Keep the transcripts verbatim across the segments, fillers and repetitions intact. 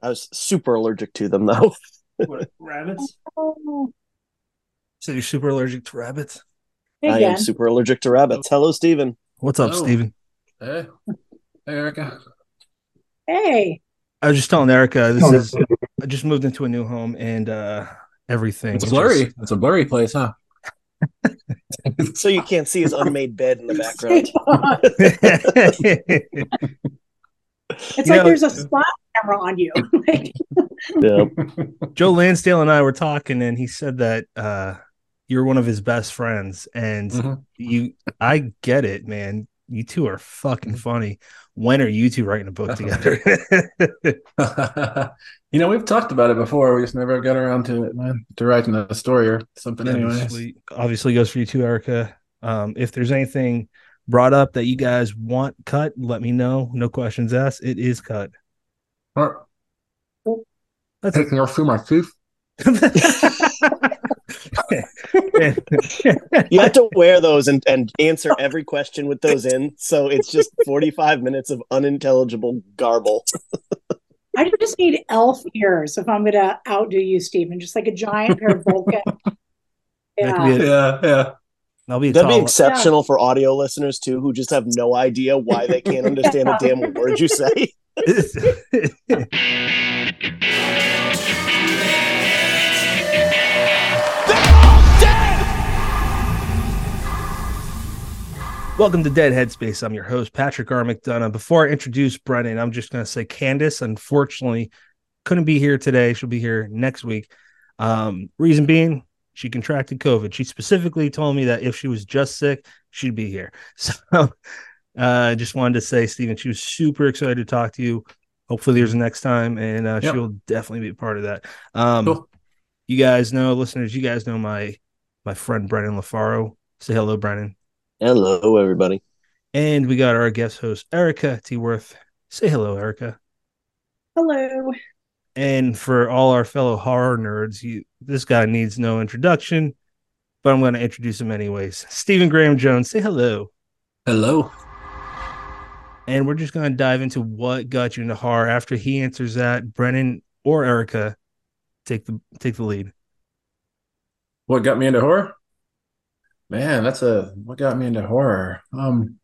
I was super allergic to them, though. What, rabbits? Oh. So you're super allergic to rabbits? Hey, I Dad. am super allergic to rabbits. Hello, Stephen. What's up, Hello. Stephen? Hey. Hey, Erika. Hey. I was just telling Erika, this is. I just moved into a new home, and uh, everything. It's blurry. Just... It's a blurry place, huh? So you can't see his unmade bed in the background. It's you like know, there's a spot camera on you. Yeah. Joe Lansdale and I were talking, and he said that uh, you're one of his best friends, and mm-hmm. you. I get it, man. You two are fucking funny. When are you two writing a book together? You know, we've talked about it before. We just never got around to it, man. To writing a story or something. Yeah, anyway, obviously goes for you too, Erika. Um, if there's anything brought up that you guys want cut, let me know. No questions asked. It is cut. Or, that's taking it off through my tooth. You have to wear those and, and answer every question with those in, so it's just forty-five minutes of unintelligible garble. I just need elf ears if I'm gonna outdo you, Stephen. Just like a giant pair of Vulcan. Yeah, yeah, yeah. That'll be that'd be exceptional yeah. for audio listeners too, who just have no idea why they can't understand a damn word you say. Welcome to Dead Headspace. I'm your host, Patrick R. McDonough. Before I introduce Brennan, I'm just going to say Candace, unfortunately, couldn't be here today. She'll be here next week. Um, reason being, she contracted COVID. She specifically told me that if she was just sick, she'd be here. So I uh, just wanted to say, Stephen, she was super excited to talk to you. Hopefully there's a next time, and uh, yep. she'll definitely be a part of that. Um, cool. You guys know, listeners, you guys know my, my friend, Brennan LaFaro. Say hello, Brennan. Hello, everybody. And we got our guest host, Erika T. Wurth. Say hello, Erika. Hello. And for all our fellow horror nerds, you, this guy needs no introduction, but I'm going to introduce him anyways. Stephen Graham Jones, say hello. Hello. And we're just going to dive into what got you into horror. After he answers that, Brennan or Erika, take the take the lead. What got me into horror? Man, that's a what got me into horror. Um,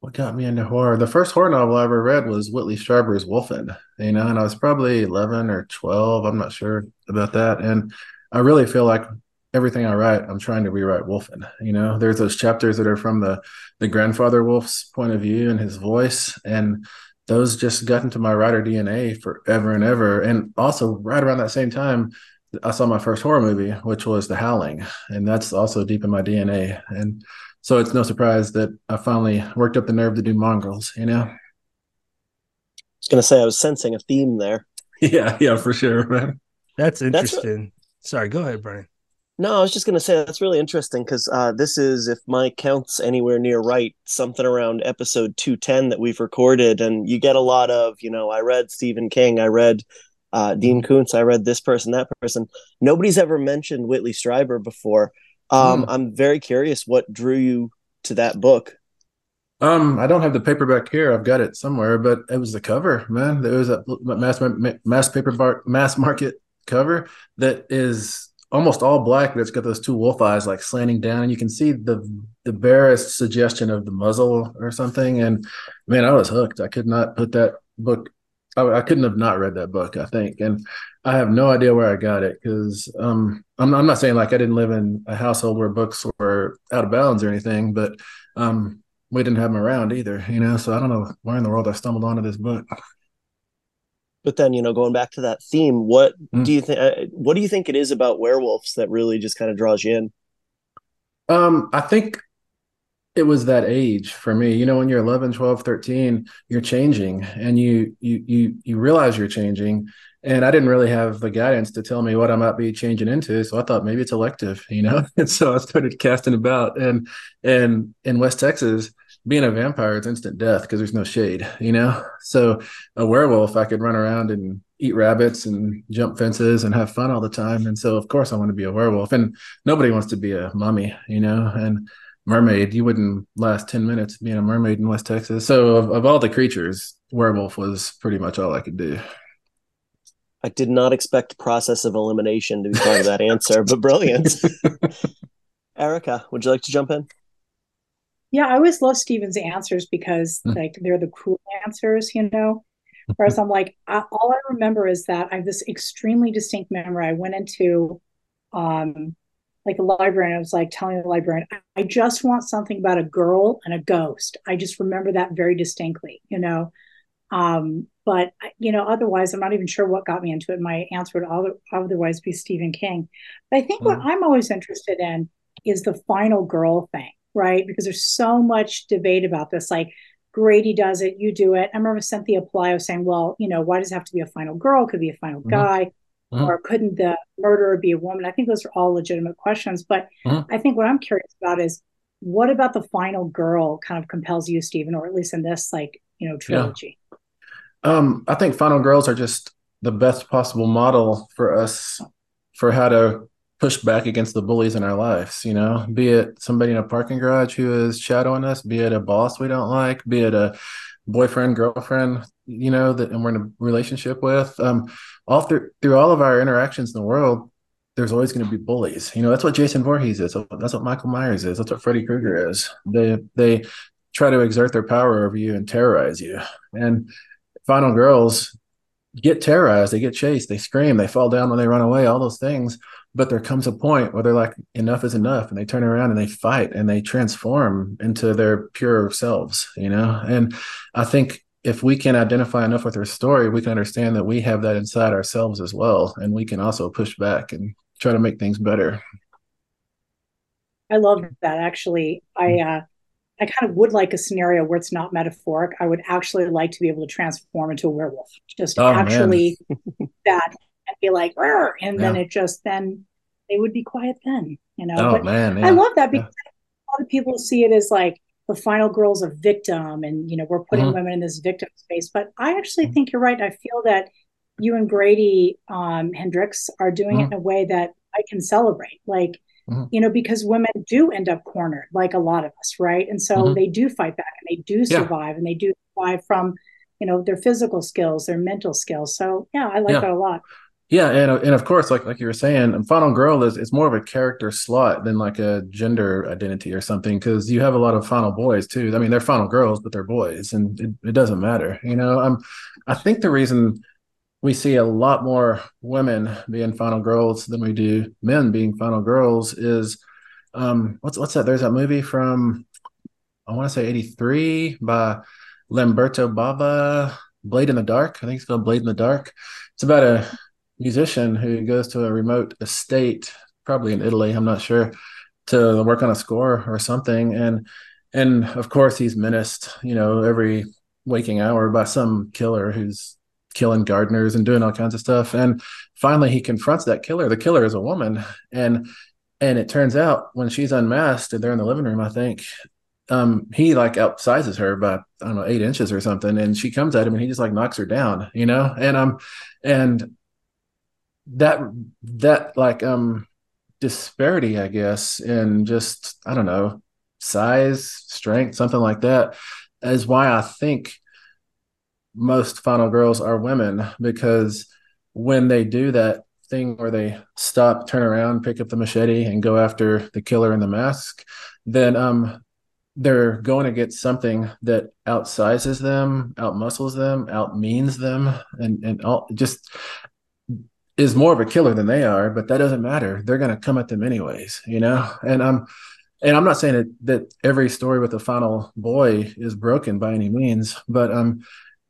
what got me into horror? The first horror novel I ever read was Whitley Strieber's Wolfen, you know, and I was probably eleven or twelve. I'm not sure about that. And I really feel like everything I write, I'm trying to rewrite Wolfen. You know, there's those chapters that are from the, the grandfather wolf's point of view and his voice. And those just got into my writer D N A forever and ever. And also right around that same time, I saw my first horror movie, which was The Howling, and that's also deep in my D N A. And so it's no surprise that I finally worked up the nerve to do Mongrels, you know? I was going to say, I was sensing a theme there. Yeah, yeah, for sure, man. That's interesting. That's, Sorry, go ahead, Brian. No, I was just going to say, that's really interesting, because uh, this is, if my count's anywhere near right, something around episode two ten that we've recorded, and you get a lot of, you know, I read Stephen King, I read... Uh, Dean Koontz, I read this person, that person. Nobody's ever mentioned Whitley Strieber before. Um, mm. I'm very curious what drew you to that book. Um, I don't have the paperback here. I've got it somewhere, but it was the cover, man. It was a mass mass paper bar, mass market cover that is almost all black, but it's got those two wolf eyes like slanting down, and you can see the the barest suggestion of the muzzle or something. And man, I was hooked. I could not put that book. I couldn't have not read that book, I think. And I have no idea where I got it because um, I'm, I'm not saying like I didn't live in a household where books were out of bounds or anything, but um, we didn't have them around either, you know? So I don't know where in the world I stumbled onto this book. But then, you know, going back to that theme, what mm. do you think, what do you think it is about werewolves that really just kind of draws you in? Um, I think it was that age for me, you know, when you're eleven, twelve, thirteen, you're changing and you, you, you, you realize you're changing. And I didn't really have the guidance to tell me what I might be changing into. So I thought maybe it's elective, you know? And so I started casting about and, and in West Texas, being a vampire is instant death because there's no shade, you know? So a werewolf, I could run around and eat rabbits and jump fences and have fun all the time. And so of course I want to be a werewolf, and nobody wants to be a mummy, you know? And mermaid, you wouldn't last ten minutes being a mermaid in West Texas. So of, of all the creatures, werewolf was pretty much all I could do. I did not expect process of elimination to be part of that answer, but brilliant. Erika, would you like to jump in? Yeah, I always love Stephen's answers because like they're the cool answers, you know? Whereas I'm like, I, all I remember is that I have this extremely distinct memory. I went into um, like a library and I was like telling the librarian, I just want something about a girl and a ghost. I just remember that very distinctly, you know? Um, but, you know, otherwise, I'm not even sure what got me into it. My answer would all, otherwise be Stephen King. But I think mm. what I'm always interested in is the final girl thing, right? Because there's so much debate about this. Like, Grady does it, you do it. I remember Cynthia Palaio saying, well, you know, why does it have to be a final girl? Could be a final mm-hmm. guy. Mm-hmm. Or couldn't the murderer be a woman? I think those are all legitimate questions. But mm-hmm. I think what I'm curious about is what about the final girl kind of compels you, Stephen, or at least in this, like, you know, trilogy? Yeah. Um, I think final girls are just the best possible model for us for how to push back against the bullies in our lives, you know, be it somebody in a parking garage who is shadowing us, be it a boss we don't like, be it a boyfriend, girlfriend, you know, that and we're in a relationship with. Um, all through through all of our interactions in the world, there's always going to be bullies. You know, that's what Jason Voorhees is. That's what Michael Myers is. That's what Freddy Krueger is. They they try to exert their power over you and terrorize you. And final girls get terrorized. They get chased. They scream. They fall down when they run away. All those things. But there comes a point where they're like, enough is enough. And they turn around and they fight and they transform into their pure selves, you know? And I think if we can identify enough with their story, we can understand that we have that inside ourselves as well. And we can also push back and try to make things better. I love that. Actually, I, uh, I kind of would like a scenario where it's not metaphoric. I would actually like to be able to transform into a werewolf, just oh, actually that and be like, and then yeah. it just, then they would be quiet then, you know? Oh, but man, yeah. I love that because yeah. a lot of people see it as like the final girl's a victim and, you know, we're putting mm-hmm. women in this victim space. But I actually mm-hmm. think you're right. I feel that you and Grady um, Hendrix are doing mm-hmm. it in a way that I can celebrate. Like, mm-hmm. you know, because women do end up cornered, like a lot of us, right? And so mm-hmm. they do fight back and they do survive yeah. and they do survive from, you know, their physical skills, their mental skills. So, yeah, I like yeah. that a lot. Yeah, and and of course, like like you were saying, final girl is it's more of a character slot than like a gender identity or something, because you have a lot of final boys too. I mean, they're final girls, but they're boys, and it, it doesn't matter. You know, I'm I think the reason we see a lot more women being final girls than we do men being final girls is um, what's what's that? There's that movie from I want to say eighty-three by Lamberto Bava, Blade in the Dark. I think it's called Blade in the Dark. It's about a musician who goes to a remote estate, probably in Italy, I'm not sure, to work on a score or something. And and of course he's menaced, you know, every waking hour by some killer who's killing gardeners and doing all kinds of stuff. And finally he confronts that killer. The killer is a woman. And and it turns out when she's unmasked and they're in the living room, I think, um, he like outsizes her by, I don't know, eight inches or something. And she comes at him and he just like knocks her down, you know? And um and that that like um disparity, I guess, in just I don't know, size, strength, something like that, is why I think most final girls are women, because when they do that thing where they stop, turn around, pick up the machete and go after the killer in the mask, then um they're going to get something that outsizes them, outmuscles them, outmeans them, and and all just is more of a killer than they are, but that doesn't matter. They're going to come at them anyways, you know? And I'm, and I'm not saying that, that every story with the final boy is broken by any means, but um,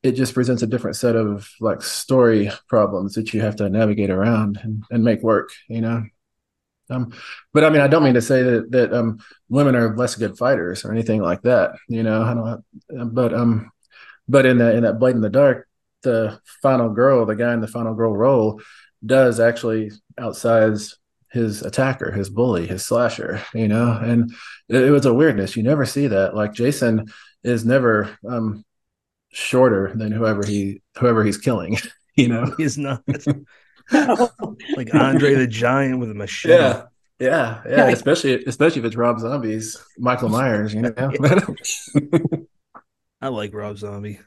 it just presents a different set of like story problems that you have to navigate around and, and make work, you know? Um, but I mean, I don't mean to say that, that um, women are less good fighters or anything like that, you know? I don't, but, um, but in that, in that Blade in the Dark, the final girl, the guy in the final girl role, does actually outsize his attacker, his bully, his slasher, you know? And it, it was a weirdness. You never see that. Like Jason is never um, shorter than whoever he whoever he's killing, you know? He's not. No. Like Andre the Giant with a machete. Yeah, yeah, yeah. Especially, especially if it's Rob Zombie's Michael Myers, you know? I like Rob Zombie.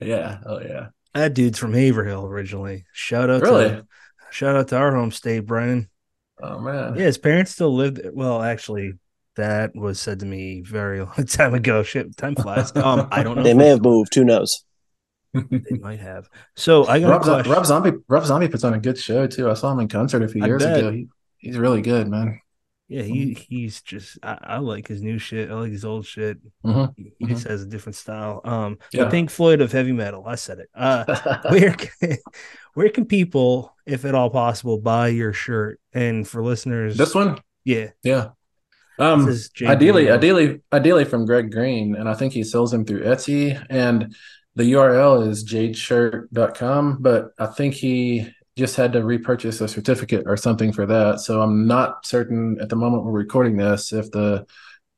Yeah, oh yeah. That dude's from Haverhill originally. Shout out really? to shout out to our home state, Brennan. Oh man. Yeah, his parents still lived. Well, actually, that was said to me very long time ago. Shit, time flies. Um, I don't know. They may have moved. Who knows? They might have. So I got Rob, Rob Zombie. Rob Zombie puts on a good show too. I saw him in concert a few I years bet. ago. He, he's really good, man. Yeah, he he's just I, I like his new shit. I like his old shit. Mm-hmm. He, he mm-hmm. just has a different style. Um, yeah. The Pink Floyd of heavy metal. I said it. Uh, where can, where can people, if at all possible, buy your shirt? And for listeners, this one, yeah, yeah. Um, ideally, ideally, ideally from Greg Green, and I think he sells them through Etsy. And the U R L is jade shirt dot com, but I think he just had to repurchase a certificate or something for that. So I'm not certain at the moment we're recording this if the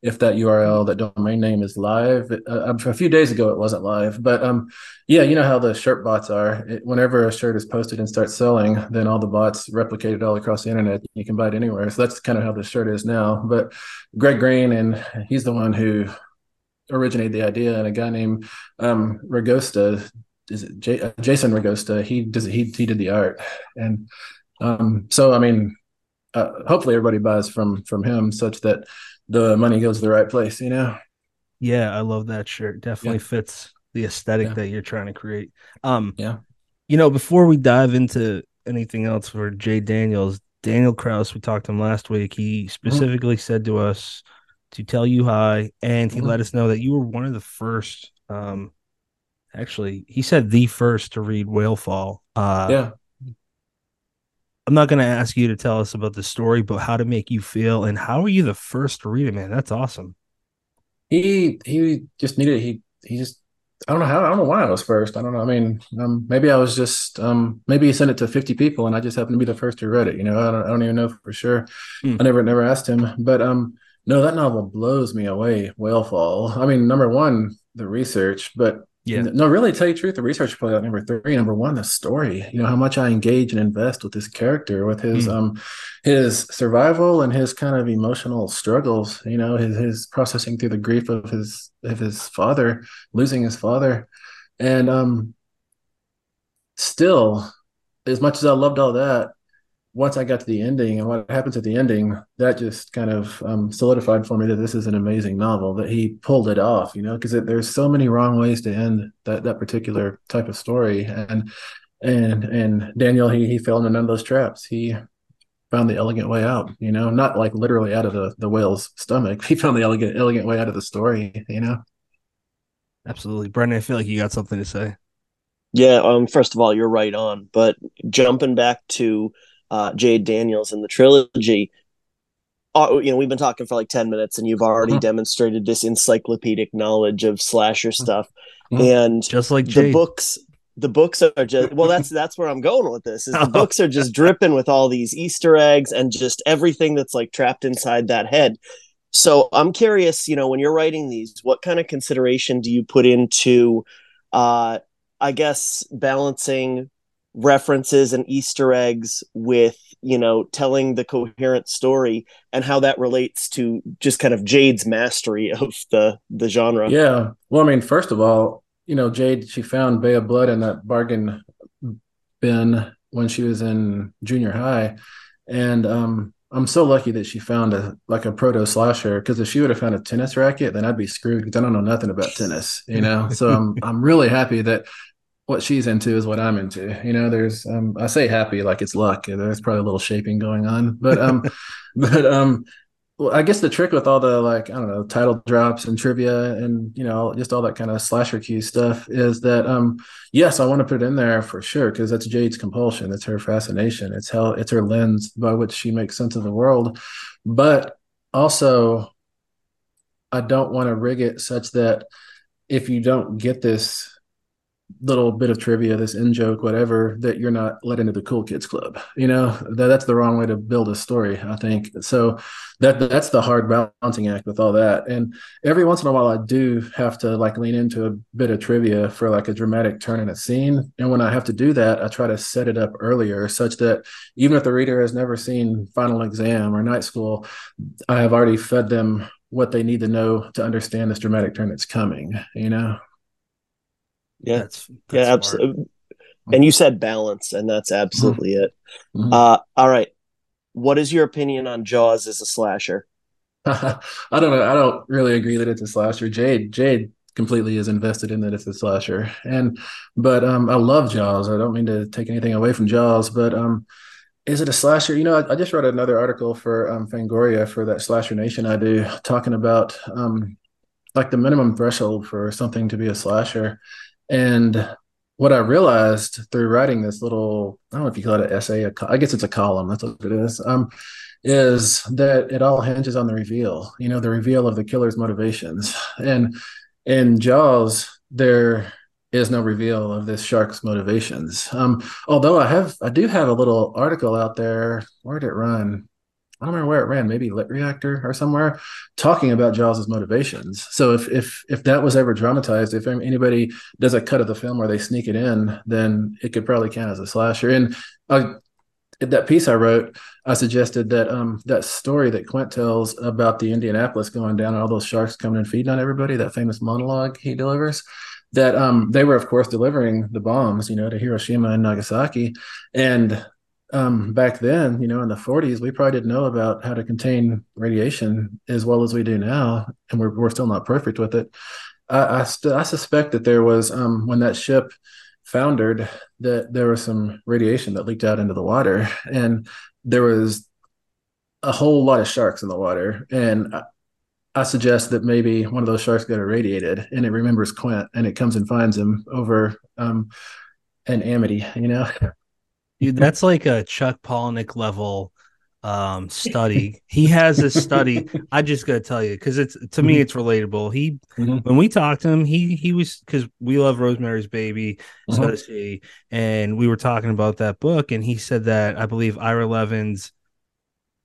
if that U R L, that domain name is live. Uh, a few days ago it wasn't live, but um, yeah, you know how the shirt bots are. It, whenever a shirt is posted and starts selling, then all the bots replicate it all across the internet. You can buy it anywhere. So that's kind of how the shirt is now. But Greg Green, and he's the one who originated the idea, and a guy named um, Ragosta. Is it J- uh, Jason Ragosta? He does. He he did the art, and um, so I mean, uh, hopefully everybody buys from from him, such that the money goes to the right place. You know. Yeah, I love that shirt. Definitely yeah. fits the aesthetic yeah. that you're trying to create. Um, yeah. You know, before we dive into anything else for Jay Daniels, Daniel Krauss, we talked to him last week. He specifically mm-hmm. said to us to tell you hi, and he mm-hmm. let us know that you were one of the first. Um, Actually, he said the first to read Whalefall. Uh, yeah. I'm not going to ask you to tell us about the story, but how to make you feel, and how are you the first to read it, man? That's awesome. He he just needed he he just I don't know how I don't know why I was first. I don't know. I mean, um, maybe I was just um, maybe he sent it to fifty people, and I just happened to be the first who read it. You know, I don't I don't even know for sure. Mm. I never never asked him, but um, no, that novel blows me away. Whalefall. I mean, number one, the research, but. Yeah. No, really, tell you the truth, the research played out number three. Number one, the story. You know how much I engage and invest with this character, with his mm. um, his survival and his kind of emotional struggles. You know, his his processing through the grief of his of his father, losing his father, and um, still, as much as I loved all that, once I got to the ending and what happens at the ending, that just kind of um, solidified for me that this is an amazing novel, that he pulled it off, you know, because there's so many wrong ways to end that that particular type of story. And and and Daniel, he he fell into none of those traps. He found the elegant way out, you know, not like literally out of the, the whale's stomach. He found the elegant, elegant way out of the story, you know. Absolutely. Brendan, I feel like you got something to say. Yeah, um, first of all, you're right on. But jumping back to Uh, Jade Daniels in the trilogy. Uh, you know, we've been talking for like ten minutes, and you've already mm-hmm. demonstrated this encyclopedic knowledge of slasher stuff. Mm-hmm. And just like Jade. the books, the books are just well. That's that's where I'm going with this. Is the books are just dripping with all these Easter eggs and just everything that's like trapped inside that head. So I'm curious, you know, when you're writing these, what kind of consideration do you put into, uh, I guess, balancing references and Easter eggs with, you know, telling the coherent story, and how that relates to just kind of Jade's mastery of the the genre? Yeah. Well, I mean, first of all, you know, Jade, she found Bay of Blood in that bargain bin when she was in junior high. And um, I'm so lucky that she found a like a proto slasher, because if she would have found a tennis racket, then I'd be screwed, because I don't know nothing about tennis, you know? So I'm I'm really happy that what she's into is what I'm into. You know, there's, um, I say happy, like it's luck. There's probably a little shaping going on, but, um, but, um, well, I guess the trick with all the, like, I don't know, title drops and trivia and, you know, just all that kind of slasher cue stuff is that, um, yes, I want to put it in there for sure, because that's Jade's compulsion. That's her fascination. It's how, it's her lens by which she makes sense of the world. But also, I don't want to rig it such that if you don't get this little bit of trivia, this in joke, whatever, that you're not let into the cool kids club. You know, that, that's the wrong way to build a story, I think. So that that's the hard balancing act with all that. And every once in a while, I do have to like lean into a bit of trivia for like a dramatic turn in a scene. And when I have to do that, I try to set it up earlier, such that even if the reader has never seen Final Exam or Night School, I have already fed them what they need to know to understand this dramatic turn that's coming, you know? Yeah, that's, that's yeah, absolutely. And you said balance, and that's absolutely it. Mm-hmm. Uh, all right. What is your opinion on Jaws as a slasher? I don't know. I don't really agree that it's a slasher. Jade, Jade completely is invested in that it's a slasher. And, but um, I love Jaws. I don't mean to take anything away from Jaws, but um, is it a slasher? You know, I, I just read another article for um, Fangoria for that Slasher Nation I do, talking about um, like the minimum threshold for something to be a slasher. And what I realized through writing this little, I don't know if you call it an essay, a, I guess it's a column, that's what it is, um, is that it all hinges on the reveal, you know, the reveal of the killer's motivations. And in Jaws, there is no reveal of this shark's motivations. Um, although I have, I do have a little article out there, where did it run? I don't remember where it ran, maybe Lit Reactor or somewhere, talking about Jaws' motivations. So if if if that was ever dramatized, if anybody does a cut of the film where they sneak it in, then it could probably count as a slasher. And I, in that piece I wrote, I suggested that um, that story that Quint tells about the Indianapolis going down and all those sharks coming and feeding on everybody, that famous monologue he delivers, that um, they were, of course, delivering the bombs, you know, to Hiroshima and Nagasaki. And Um, back then, you know, in the forties, we probably didn't know about how to contain radiation as well as we do now, and we're we're still not perfect with it. I I, st- I suspect that there was um, when that ship foundered, that there was some radiation that leaked out into the water, and there was a whole lot of sharks in the water. And I, I suggest that maybe one of those sharks got irradiated, and it remembers Quint, and it comes and finds him over um, in Amity, you know. Dude, that's like a Chuck Palahniuk level um, study. He has this study. I just got to tell you, because it's to me, it's relatable. He, mm-hmm. when we talked to him, he he was, because we love Rosemary's Baby, so does he, and we were talking about that book, and he said that I believe Ira Levin's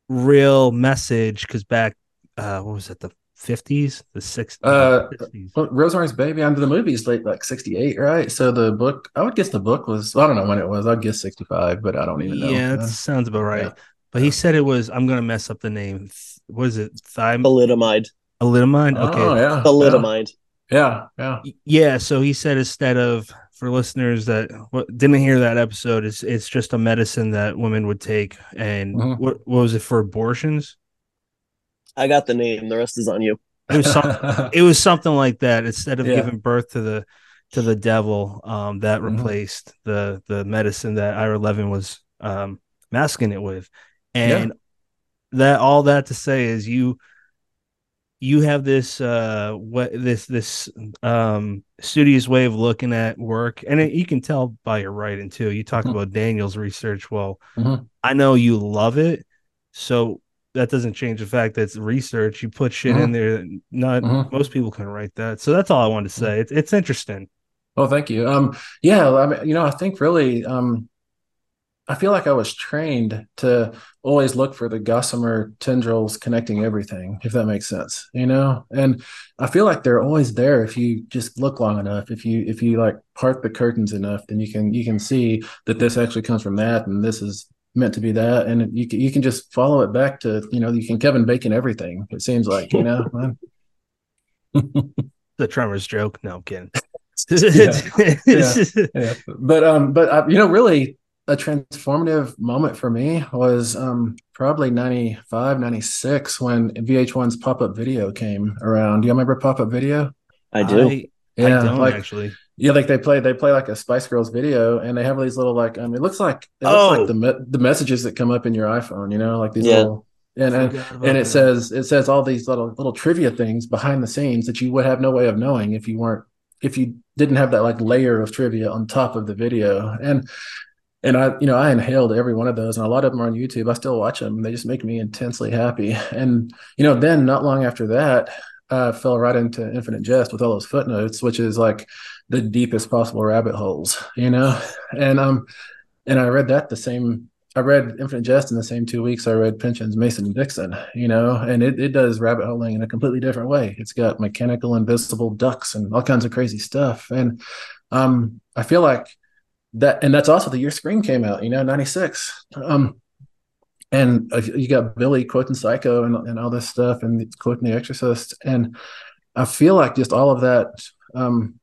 real message, because back, uh, what was it, the fifties, the sixties? Uh, well, Rosemary's Baby, under the movies late like sixty-eight, right? So the book, I would guess the book was, well, I don't know when it was, I'd guess sixty-five, but I don't even know. Yeah, that uh, sounds about right. Yeah. But he said it was, I'm going to mess up the name. What is it? Thym- Thalidomide. Thalidomide? Okay. Oh, yeah. Thalidomide. Yeah. yeah, yeah. Yeah, so he said instead of, for listeners that didn't hear that episode, it's, it's just a medicine that women would take. And mm-hmm. what, what was it for abortions? I got the name. The rest is on you. It was, some, it was something like that. Instead of yeah. giving birth to the to the devil, um, that mm-hmm. replaced the the medicine that Ira Levin was um, masking it with, and yeah. that all that to say is you you have this uh, what this this um, studious way of looking at work, and it, you can tell by your writing too. You talk mm-hmm. about Daniel's research. Well, mm-hmm. I know you love it, so. That doesn't change the fact that it's research. You put shit mm-hmm. in there that not mm-hmm. most people can write that. So that's all I wanted to say. It's, it's interesting. Oh, thank you. Um, yeah, I mean, you know, I think really, um, I feel like I was trained to always look for the gossamer tendrils connecting everything, if that makes sense, you know? And I feel like they're always there. If you just look long enough, if you, if you like part the curtains enough, then you can, you can see that this actually comes from that. And this is meant to be that, and you can, you can just follow it back to, you know, you can Kevin Bacon everything, it seems like, you know. The Tremors joke. No, I'm kidding. yeah, yeah, yeah. But um, but uh, you know, really a transformative moment for me was um probably ninety-five, ninety-six when V H one's Pop Up Video came around. Do you remember Pop Up Video? I do. I, yeah, I don't like, actually. Yeah, like they play, they play like a Spice Girls video, and they have these little like, um, it looks like it looks oh. like the me- the messages that come up in your iPhone, you know, like these yeah. little, and and, and it says it says all these little little trivia things behind the scenes that you would have no way of knowing if you weren't if you didn't have that like layer of trivia on top of the video, and and I you know I inhaled every one of those, and a lot of them are on YouTube. I still watch them; they just make me intensely happy. And you know, then not long after that, I fell right into Infinite Jest with all those footnotes, which is like the deepest possible rabbit holes, you know? And um, and I read that the same, I read Infinite Jest in the same two weeks I read Pynchon's Mason and Dixon, you know? And it, it does rabbit holing in a completely different way. It's got mechanical invisible ducks and all kinds of crazy stuff. And um, I feel like that, and that's also the year Scream came out, you know, ninety-six. Um, and you got Billy quoting Psycho and, and all this stuff, and quoting The Exorcist. And I feel like just all of that, um,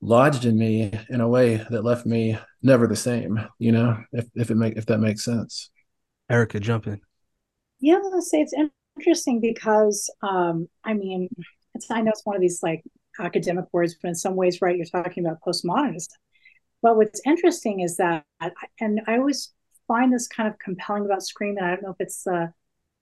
lodged in me in a way that left me never the same, you know, if, if it make, if that makes sense. Erika, jump in. Yeah, I was gonna say it's interesting because, um, I mean, it's, I know it's one of these like academic words, but in some ways, right, you're talking about postmodernism. But what's interesting is that, and I always find this kind of compelling about Scream, and I don't know if it's the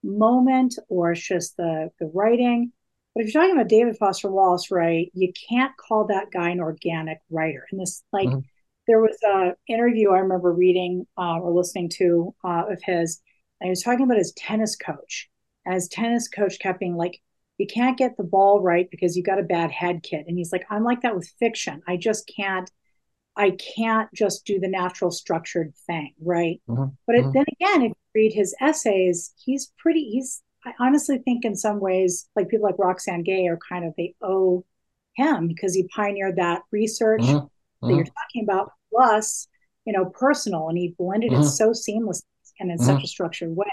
moment or it's just the, the writing, but if you're talking about David Foster Wallace, right, you can't call that guy an organic writer. And this, like, mm-hmm. there was an interview I remember reading uh, or listening to uh, of his, and he was talking about his tennis coach. And his tennis coach kept being like, you can't get the ball right because you got a bad head, kid. And he's like, I'm like that with fiction. I just can't, I can't just do the natural structured thing, right? Mm-hmm. But it, mm-hmm. then again, if you read his essays, he's pretty, he's, I honestly think in some ways, like people like Roxane Gay are kind of, they owe him because he pioneered that research mm-hmm. that you're talking about, plus, you know, personal, and he blended mm-hmm. it so seamlessly and in mm-hmm. such a structured way.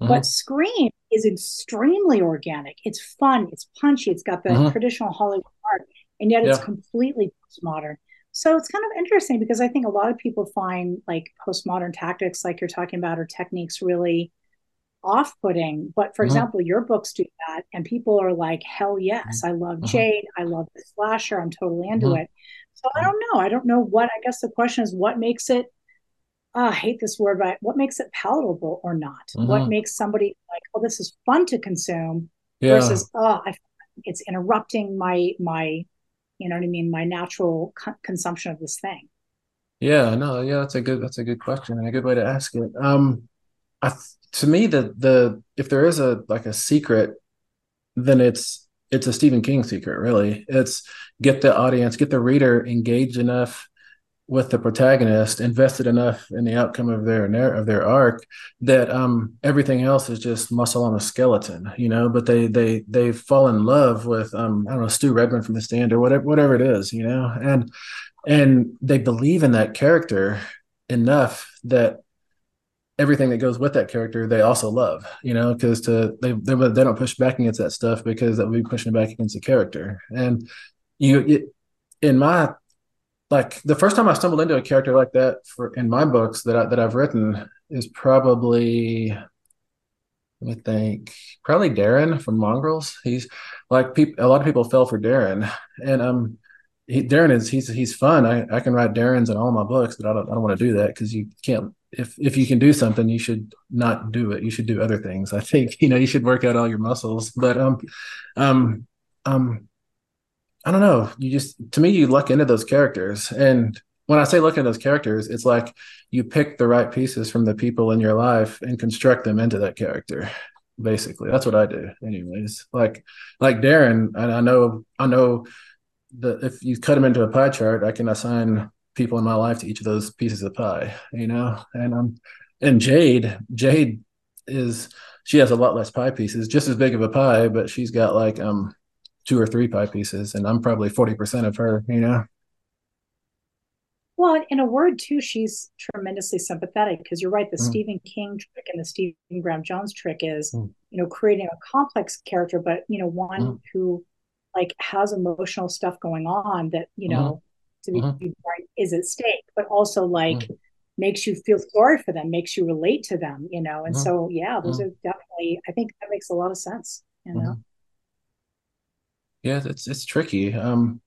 Mm-hmm. But Scream is extremely organic. It's fun, it's punchy, it's got the mm-hmm. traditional Hollywood art, and yet it's yeah. completely postmodern. So it's kind of interesting because I think a lot of people find like postmodern tactics like you're talking about or techniques really off-putting. But for mm-hmm. example, your books do that and people are like, hell yes, I love mm-hmm. Jade, I love the slasher, I'm totally into mm-hmm. it. So I don't know. I don't know what, I guess the question is what makes it, oh, I hate this word, but what makes it palatable or not? Mm-hmm. What makes somebody like, oh, this is fun to consume yeah. versus, oh, I, it's interrupting my, my, you know what I mean, my natural co- consumption of this thing. Yeah, no, yeah, that's a good, that's a good question and a good way to ask it. Um, I, to me, the, the, if there is a, like a secret, then it's, it's a Stephen King secret, really. It's get the audience, get the reader engaged enough with the protagonist, invested enough in the outcome of their of their arc that um, everything else is just muscle on a skeleton, you know. But they they they fall in love with um, I don't know, Stu Redman from The Stand or whatever whatever it is, you know, and and they believe in that character enough that everything that goes with that character they also love, you know, because to they, they they don't push back against that stuff because that would be pushing back against the character. And you it, in my Like the first time I stumbled into a character like that for in my books that I, that I've written is probably, let me think, probably Darren from Mongrels. He's like peop, a lot of people fell for Darren, and um, he, Darren is he's he's fun. I, I can write Darrens in all my books, but I don't I don't want to do that because you can't. If if you can do something, you should not do it. You should do other things. I think you know you should work out all your muscles. But um, um, um. I don't know. You just, to me, you luck into those characters. And when I say look into those characters, it's like you pick the right pieces from the people in your life and construct them into that character. Basically, that's what I do anyways. Like, like Darren, and I know, I know that if you cut him into a pie chart, I can assign people in my life to each of those pieces of pie, you know? And, um, and Jade, Jade is, she has a lot less pie pieces, just as big of a pie, but she's got like, um, two or three pie pieces, and I'm probably forty percent of her, you know? Well, in a word too, she's tremendously sympathetic because you're right. The mm. Stephen King trick and the Stephen Graham Jones trick is, mm. you know, creating a complex character, but you know, one mm. who like has emotional stuff going on that, you know, mm-hmm. to be mm-hmm. is at stake, but also like mm. makes you feel sorry for them, makes you relate to them, you know? And mm. so, yeah, those mm. are definitely, I think that makes a lot of sense, you know? Mm. Yeah, it's it's tricky. Um,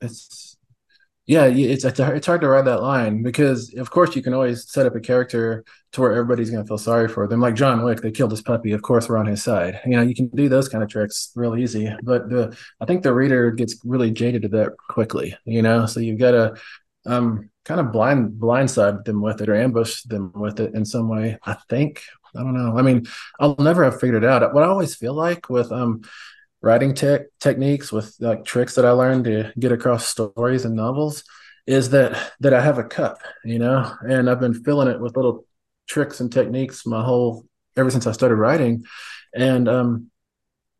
it's yeah, it's it's it's hard to ride that line because of course you can always set up a character to where everybody's going to feel sorry for them. Like John Wick, they killed his puppy. Of course, we're on his side. You know, you can do those kind of tricks real easy. But the I think the reader gets really jaded to that quickly. You know, so you've got to um kind of blind blindside them with it or ambush them with it in some way. I think I don't know. I mean, I'll never have figured it out. What I always feel like with um. writing tech techniques with like tricks that I learned to get across stories and novels is that, that I have a cup, you know, and I've been filling it with little tricks and techniques my whole, ever since I started writing. And, um,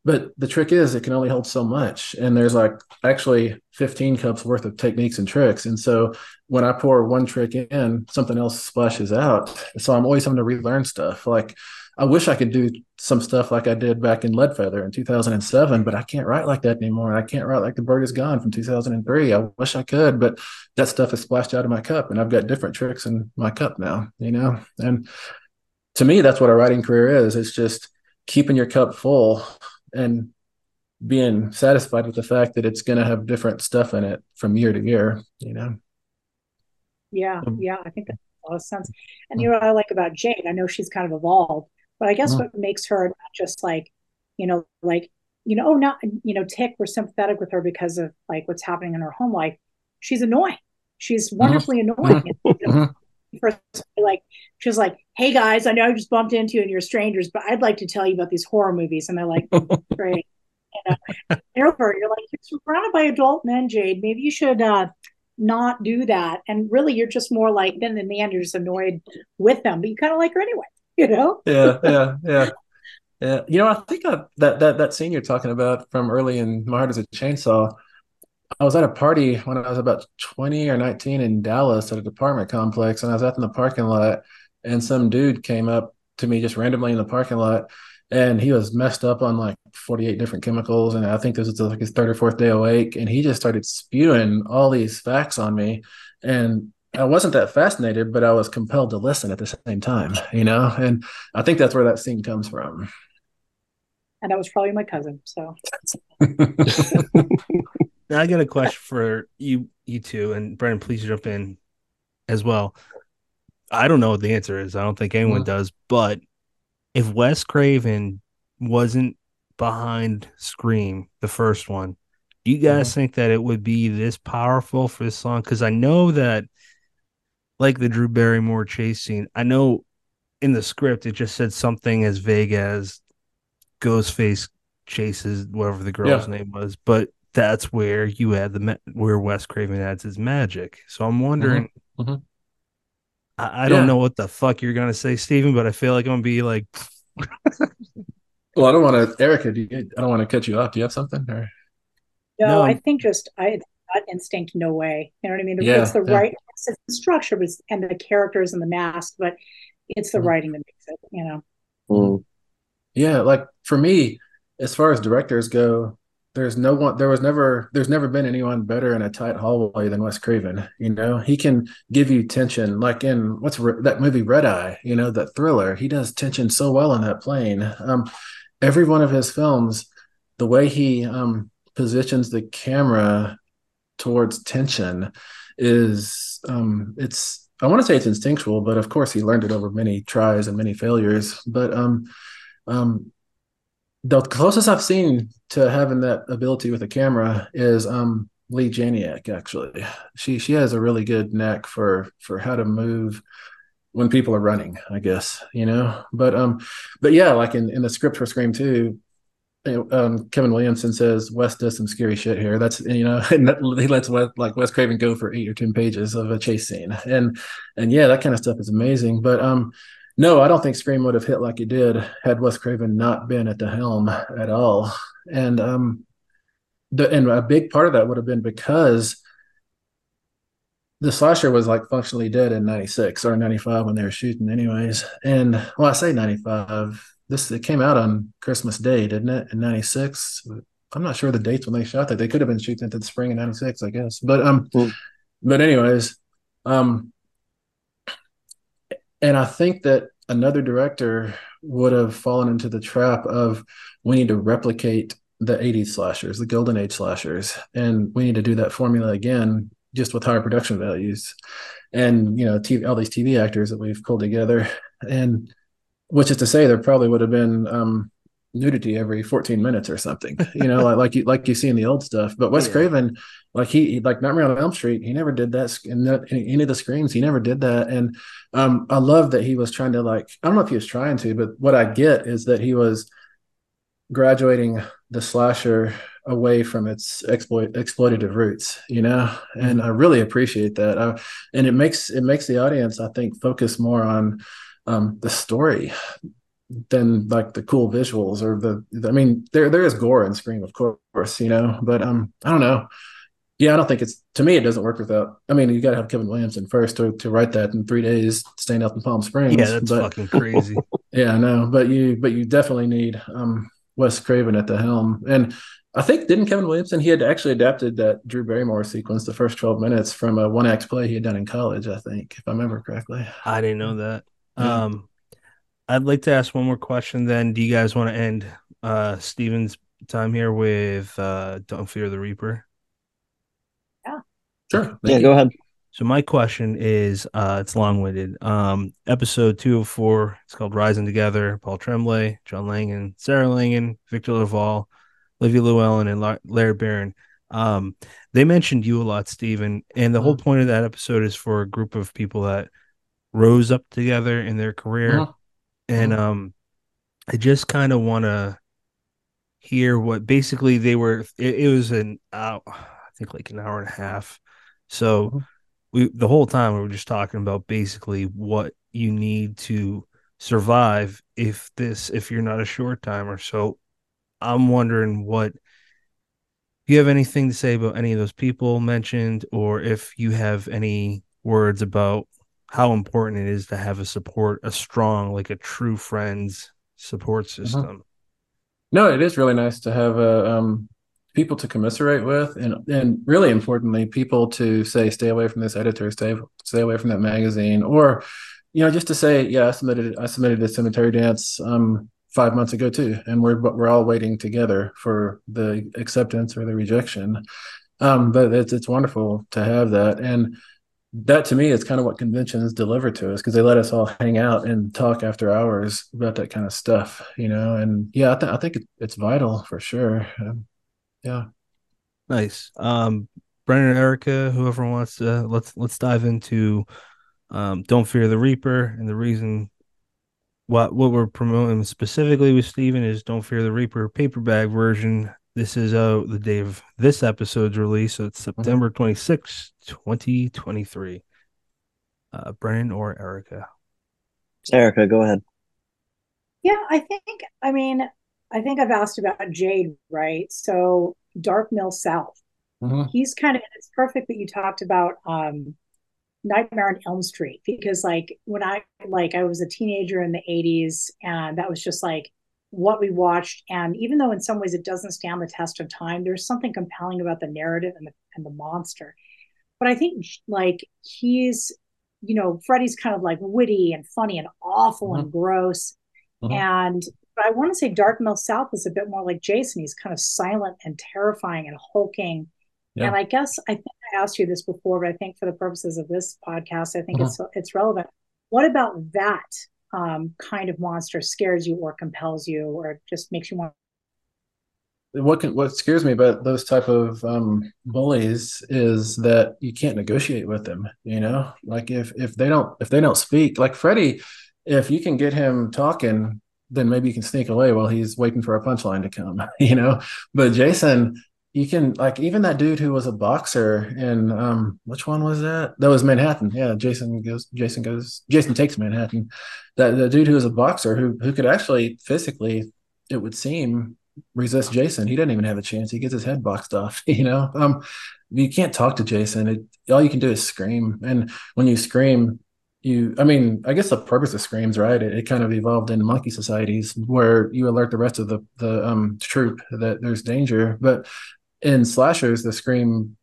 but the trick is it can only hold so much. And there's like actually fifteen cups worth of techniques and tricks. And so when I pour one trick in, something else splashes out. So I'm always having to relearn stuff. Like I wish I could do some stuff like I did back in Leadfeather in two thousand seven, but I can't write like that anymore. I can't write like The Bird Is Gone from two thousand three. I wish I could, but that stuff is splashed out of my cup, and I've got different tricks in my cup now, you know? And to me, that's what a writing career is. It's just keeping your cup full and being satisfied with the fact that it's going to have different stuff in it from year to year, you know? Yeah. Yeah. I think that makes a lot of sense. And you know what I like about Jade, I know she's kind of evolved, but I guess mm-hmm. what makes her not just like, you know, like, you know, not, you know, tick, we're sympathetic with her because of like what's happening in her home life. She's annoying. She's wonderfully mm-hmm. annoying. Mm-hmm. And, you know, first, like she's like, hey guys, I know I just bumped into you and you're strangers, but I'd like to tell you about these horror movies. And they're like, great. You know, you're, you're like, you're surrounded by adult men, Jade. Maybe you should uh, not do that. And really, you're just more like, then in the end, you're just annoyed with them, but you kind of like her anyway, you know? Yeah, yeah, yeah. yeah. You know, I think I, that, that, that scene you're talking about from early in My Heart Is a Chainsaw, I was at a party when I was about twenty or nineteen in Dallas at a department complex, and I was out in the parking lot, and some dude came up to me just randomly in the parking lot, and he was messed up on like forty-eight different chemicals, and I think this was like his third or fourth day awake, and he just started spewing all these facts on me, and I wasn't that fascinated, but I was compelled to listen at the same time, you know, and I think that's where that scene comes from. And that was probably my cousin, so... Now I got a question for you, you two, and Brennan, please jump in as well. I don't know what the answer is. I don't think anyone mm-hmm. does. But if Wes Craven wasn't behind Scream, the first one, do you guys mm-hmm. think that it would be this powerful for this song? Because I know that, like the Drew Barrymore chase scene, I know in the script it just said something as vague as Ghostface chases whatever the girl's yeah. name was, but that's where you had the ma- where Wes Craven adds his magic. So I'm wondering, mm-hmm. Mm-hmm. I, I don't yeah. know what the fuck you're gonna say, Stephen, but I feel like I'm gonna be like. Well, I don't want to, Erika. Do you, I don't want to cut you off. Do you have something? Or... No, no, I think just I gut instinct. No way. You know what I mean? Yeah, it's the yeah. right it's the structure, but and the characters and the mask, but it's the mm-hmm. writing that makes it. You know. Mm. Yeah, like for me, as far as directors go. There's no one, there was never, there's never been anyone better in a tight hallway than Wes Craven. You know, he can give you tension, like in what's re- that movie Red Eye, you know, that thriller. He does tension so well on that plane. Um, every one of his films, the way he um, positions the camera towards tension is, um, it's, I want to say it's instinctual, but of course he learned it over many tries and many failures. But, um, um, the closest I've seen to having that ability with a camera is um, Lee Janiak, actually. She she has a really good knack for for how to move when people are running, I guess, you know? But um, but yeah, like in, in the script for Scream two, um, Kevin Williamson says, Wes does some scary shit here. That's, you know, and that, he lets Wes, like Wes Craven go for eight or ten pages of a chase scene. And, and yeah, that kind of stuff is amazing. But um. No, I don't think Scream would have hit like it did had Wes Craven not been at the helm at all. And um, the and a big part of that would have been because the slasher was like functionally dead in ninety-six or ninety-five when they were shooting anyways. And well, I say ninety-five. This it came out on Christmas Day, didn't it? In ninety-six. I'm not sure the dates when they shot that. They could have been shooting into the spring of ninety-six, I guess. But um, mm. but anyways, um. And I think that another director would have fallen into the trap of we need to replicate the eighties slashers, the golden age slashers. And we need to do that formula again, just with higher production values and, you know, T V, all these T V actors that we've pulled together. And which is to say there probably would have been um, nudity every fourteen minutes or something, you know, like, like you, like you see in the old stuff, but Wes yeah. Craven, like he, like Nightmare on Elm Street, he never did that. And any of the Screams, he never did that. And um, I love that he was trying to like, I don't know if he was trying to, but what I get is that he was graduating the slasher away from its exploit exploitative roots, you know? Mm-hmm. And I really appreciate that. I, and it makes, it makes the audience, I think, focus more on um, the story than like the cool visuals or the, I mean, there, there is gore in Scream, of course, you know, but um, I don't know. Yeah, I don't think it's, to me, it doesn't work without, I mean, you got to have Kevin Williamson first to, to write that in three days, staying up in Palm Springs. Yeah, that's but, fucking crazy. Yeah, I know. But you, but you definitely need um, Wes Craven at the helm. And I think, didn't Kevin Williamson, he had actually adapted that Drew Barrymore sequence, the first twelve minutes, from a one-act play he had done in college, I think, if I remember correctly. I didn't know that. Yeah. Um, I'd like to ask one more question then. Do you guys want to end uh, Stephen's time here with uh, Don't Fear the Reaper? Yeah. Sure. Yeah, go ahead. So my question is, uh, it's long-winded. Um, episode two oh four, it's called Rising Together. Paul Tremblay, John Langan, Sarah Langan, Victor Laval, Livia Llewellyn, and La- Laird Barron. Um, they mentioned you a lot, Stephen, and the uh-huh. whole point of that episode is for a group of people that rose up together in their career. Uh-huh. And uh-huh. um, I just kind of want to hear what basically they were. It, it was an hour, I think like an hour and a half. So uh-huh. we the whole time we were just talking about basically what you need to survive if this if you're not a short timer. So I'm wondering what if you have anything to say about any of those people mentioned, or if you have any words about how important it is to have a support, a strong, like a true friends support system. Uh-huh. No, it is really nice to have a, um, people to commiserate with, and, and really importantly, people to say, stay away from this editor, stay, stay away from that magazine, or, you know, just to say, yeah, I submitted, I submitted a Cemetery Dance, um, five months ago too. And we're, we're all waiting together for the acceptance or the rejection. Um, but it's, it's wonderful to have that. And that to me is kind of what conventions deliver to us, because they let us all hang out and talk after hours about that kind of stuff, you know? And yeah, I, th- I think it, it's vital for sure. Um, yeah. Nice. Um, Brennan and Erika, whoever wants to, let's, let's dive into um, Don't Fear the Reaper, and the reason What what we're promoting specifically with Stephen is Don't Fear the Reaper paperback version. This is uh, the day of this episode's release, so it's September twenty-sixth, twenty twenty-three. Uh, Brennan or Erika? Erika, go ahead. Yeah, I think, I mean, I think I've asked about Jade, right? So Dark Mill South. Uh-huh. He's kind of, it's perfect that you talked about um Nightmare on Elm Street, because like when I like I was a teenager in the eighties, and that was just like what we watched. And even though in some ways it doesn't stand the test of time, there's something compelling about the narrative and the and the monster. But I think like he's, you know, Freddy's kind of like witty and funny and awful mm-hmm. and gross. Mm-hmm. And but I want to say Dark Mill South is a bit more like Jason. He's kind of silent and terrifying and hulking. Yeah. And I guess I think I asked you this before, but I think for the purposes of this podcast, I think uh-huh. it's it's relevant. What about that um, kind of monster scares you, or compels you, or just makes you want? What can, what scares me about those type of um, bullies is that you can't negotiate with them. You know, like if if they don't if they don't speak, like Freddy, if you can get him talking, then maybe you can sneak away while he's waiting for a punchline to come. You know, but Jason. You can, like, even that dude who was a boxer in, um, which one was that? That was Manhattan. Yeah, Jason goes, Jason goes, Jason takes Manhattan. That the dude who was a boxer who who could actually physically, it would seem, resist Jason. He doesn't even have a chance. He gets his head boxed off, you know? Um, you can't talk to Jason. It, all you can do is scream. And when you scream, you, I mean, I guess the purpose of Scream's, right? It, it kind of evolved in monkey societies where you alert the rest of the, the um, troop that there's danger. But in slashers, the scream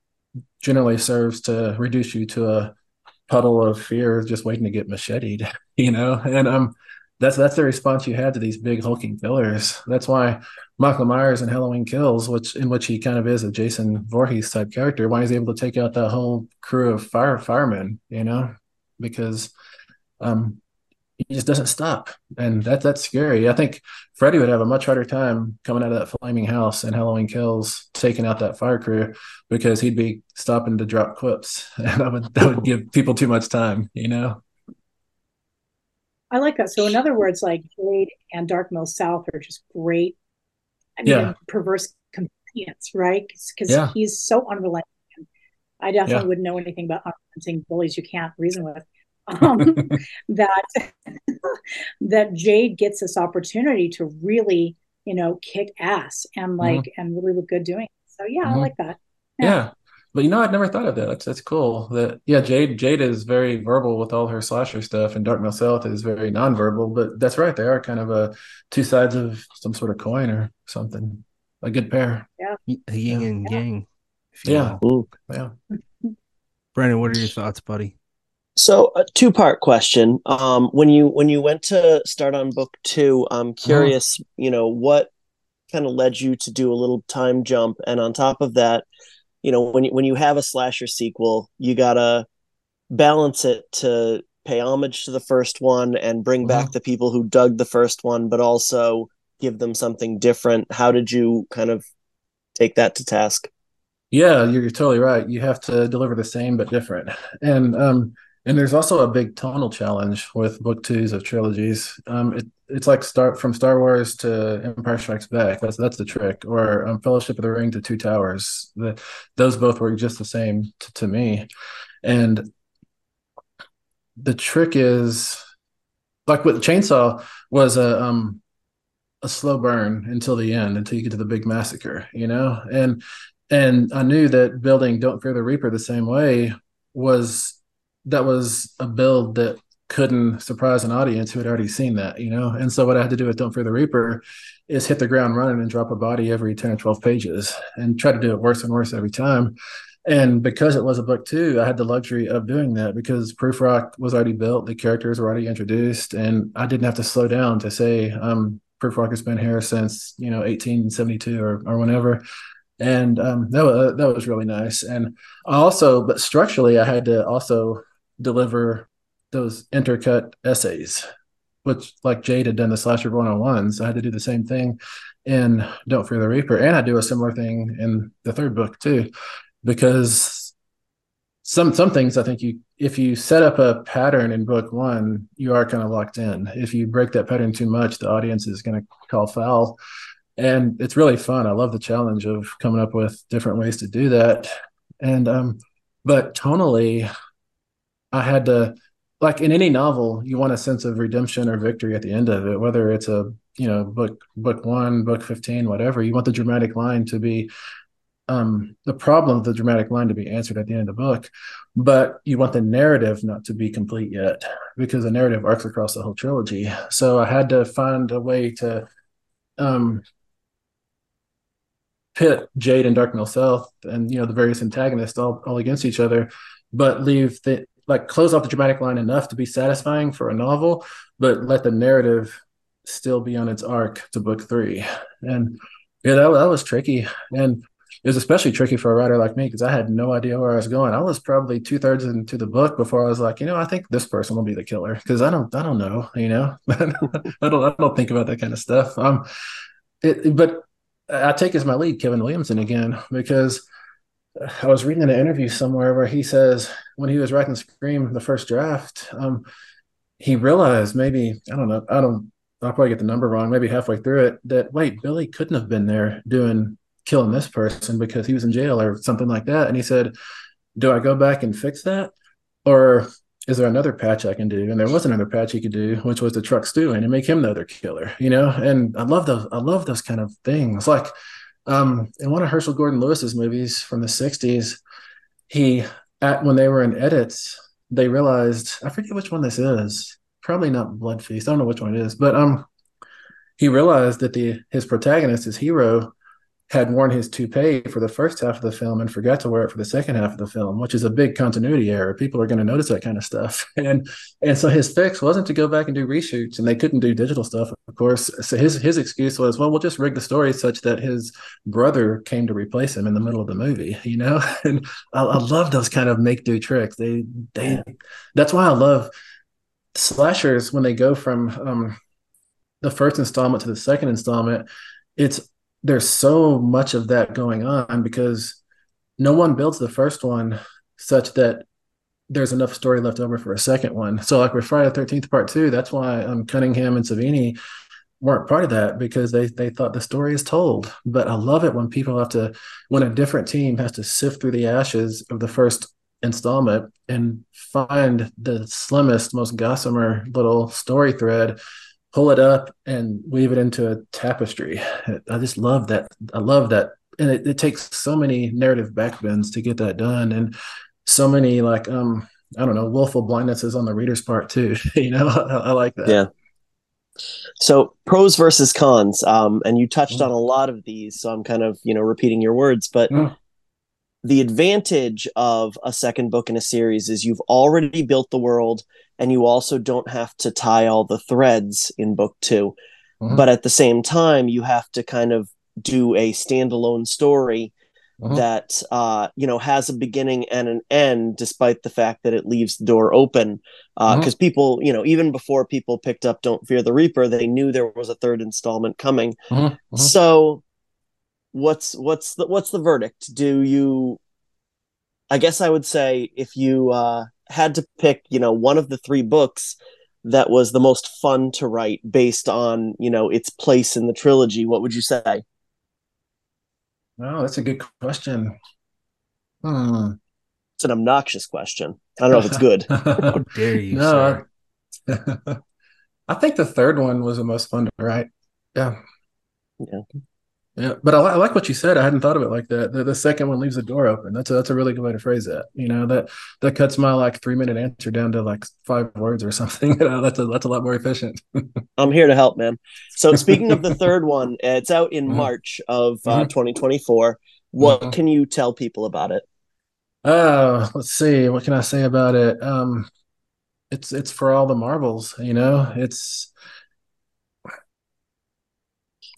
generally serves to reduce you to a puddle of fear, just waiting to get macheted, you know? And um, that's that's the response you had to these big hulking killers. That's why Michael Myers in Halloween Kills, which in which he kind of is a Jason Voorhees type character, why he's able to take out that whole crew of fire firemen, you know? Because um, he just doesn't stop. And that that's scary. I think Freddy would have a much harder time coming out of that flaming house in Halloween Kills, taking out that fire crew, because he'd be stopping to drop quips. And I would, that would give people too much time, you know? I like that. So in other words, like Jade and Dark Mill South are just great, I mean, yeah. perverse companions, right? Because yeah. he's so unrelenting. I definitely yeah. wouldn't know anything about unrelenting bullies you can't reason with. um, that that Jade gets this opportunity to really, you know, kick ass and like mm-hmm. and really look good doing it. So yeah, mm-hmm. I like that. Yeah. yeah. But you know, I'd never thought of that. That's that's cool. That yeah, Jade Jade is very verbal with all her slasher stuff, and Dark Mill South is very nonverbal. But that's right, they are kind of a two sides of some sort of coin or something. A good pair. Yeah, yin and yang. Yeah, yeah. Brennan, what are your thoughts, buddy? So a two part question. Um, when you when you went to start on book two, I'm curious, uh-huh. you know, what kind of led you to do a little time jump? And on top of that, you know, when you, when you have a slasher sequel, you gotta balance it to pay homage to the first one and bring uh-huh. back the people who dug the first one, but also give them something different. How did you kind of take that to task? Yeah, you're, you're totally right. You have to deliver the same but different. And um, and there's also a big tonal challenge with book twos of trilogies. Um, it, it's like start from Star Wars to Empire Strikes Back. That's that's the trick. Or um, Fellowship of the Ring to Two Towers. The, those both were just the same t- to me. And the trick is, like with Chainsaw, was a um, a slow burn until the end, until you get to the big massacre, you know? And And I knew that building Don't Fear the Reaper the same way was, that was a build that couldn't surprise an audience who had already seen that, you know? And so what I had to do with Don't Fear the Reaper is hit the ground running and drop a body every ten or twelve pages and try to do it worse and worse every time. And because it was a book two, I had the luxury of doing that because Proof Rock was already built, the characters were already introduced, and I didn't have to slow down to say, um, Proof Rock has been here since, you know, eighteen seventy-two or, or whenever. And um, that, uh, that was really nice. And also, but structurally, I had to also deliver those intercut essays, which like Jade had done the Slasher one oh ones. I had to do the same thing in Don't Fear the Reaper. And I do a similar thing in the third book too, because some some things I think you, if you set up a pattern in book one, you are kind of locked in. If you break that pattern too much, the audience is going to call foul. And it's really fun. I love the challenge of coming up with different ways to do that. And, um, but tonally, I had to, like in any novel, you want a sense of redemption or victory at the end of it, whether it's a, you know, book, book one, book fifteen, whatever. You want the dramatic line to be, um, the problem of the dramatic line to be answered at the end of the book, but you want the narrative not to be complete yet because the narrative arcs across the whole trilogy. So I had to find a way to, um, pit Jade and Dark Mill South and, you know, the various antagonists all, all against each other, but leave the, like, close off the dramatic line enough to be satisfying for a novel, but let the narrative still be on its arc to book three. And yeah, that, that was tricky. And it was especially tricky for a writer like me because I had no idea where I was going. I was probably two thirds into the book before I was like, you know, I think this person will be the killer because I don't, I don't know, you know, I don't, I don't think about that kind of stuff. Um, it, but I take as my lead Kevin Williamson again, because I was reading an interview somewhere where he says when he was writing Scream, the first draft, um, he realized maybe, I don't know, I don't, I'll probably get the number wrong, maybe halfway through it, that wait, Billy couldn't have been there doing, killing this person because he was in jail or something like that. And he said, do I go back and fix that? Or is there another patch I can do? And there was another patch he could do, which was the truck stew and make him the other killer, you know? And I love those, I love those kind of things. Like um, in one of Herschel Gordon Lewis's movies from the sixties, he, at when they were in edits, they realized, I forget which one this is, probably not Blood Feast. I don't know which one it is, but um, he realized that the, his protagonist, his hero, had worn his toupee for the first half of the film and forgot to wear it for the second half of the film, which is a big continuity error. People are going to notice that kind of stuff. And and so his fix wasn't to go back and do reshoots, and they couldn't do digital stuff, of course. So his his excuse was, well, we'll just rig the story such that his brother came to replace him in the middle of the movie, you know? And I, I love those kind of make-do tricks. They they that's why I love slashers when they go from um, the first installment to the second installment. It's There's so much of that going on because no one builds the first one such that there's enough story left over for a second one. So like with Friday the thirteenth part two, that's why um, Cunningham and Savini weren't part of that because they they thought the story is told. But I love it when people have to, when a different team has to sift through the ashes of the first installment and find the slimmest, most gossamer little story thread, pull it up and weave it into a tapestry. I just love that. I love that and it, it takes so many narrative backbends to get that done, and so many like um I don't know, willful blindnesses on the reader's part too. You know, I, I like that. Yeah. So pros versus cons, um, and you touched mm. on a lot of these, so I'm kind of, you know, repeating your words, but mm. the advantage of a second book in a series is you've already built the world, and you also don't have to tie all the threads in book two. Mm. But at the same time, you have to kind of do a standalone story Mm-hmm. that, uh, you know, has a beginning and an end, despite the fact that it leaves the door open. Because uh, mm-hmm. people, you know, even before people picked up Don't Fear the Reaper, they knew there was a third installment coming. Mm-hmm. So what's what's the, what's the verdict? Do you, I guess I would say if you uh, had to pick, you know, one of the three books that was the most fun to write based on, you know, its place in the trilogy, what would you say? Oh, that's a good question. Hmm. It's an obnoxious question. I don't know if it's good. How dare you, no, sir? I think the third one was the most fun to write. Yeah. Yeah. Yeah. But I, I like what you said. I hadn't thought of it like that. The, the second one leaves the door open. That's a, that's a really good way to phrase that. You know, that that cuts my like three minute answer down to like five words or something. You know, that's a, that's a lot more efficient. I'm here to help, man. So speaking of the third one, it's out in mm-hmm. March of uh, twenty twenty-four. What mm-hmm. can you tell people about it? Oh, let's see. What can I say about it? Um, it's it's for all the marbles. You know, it's.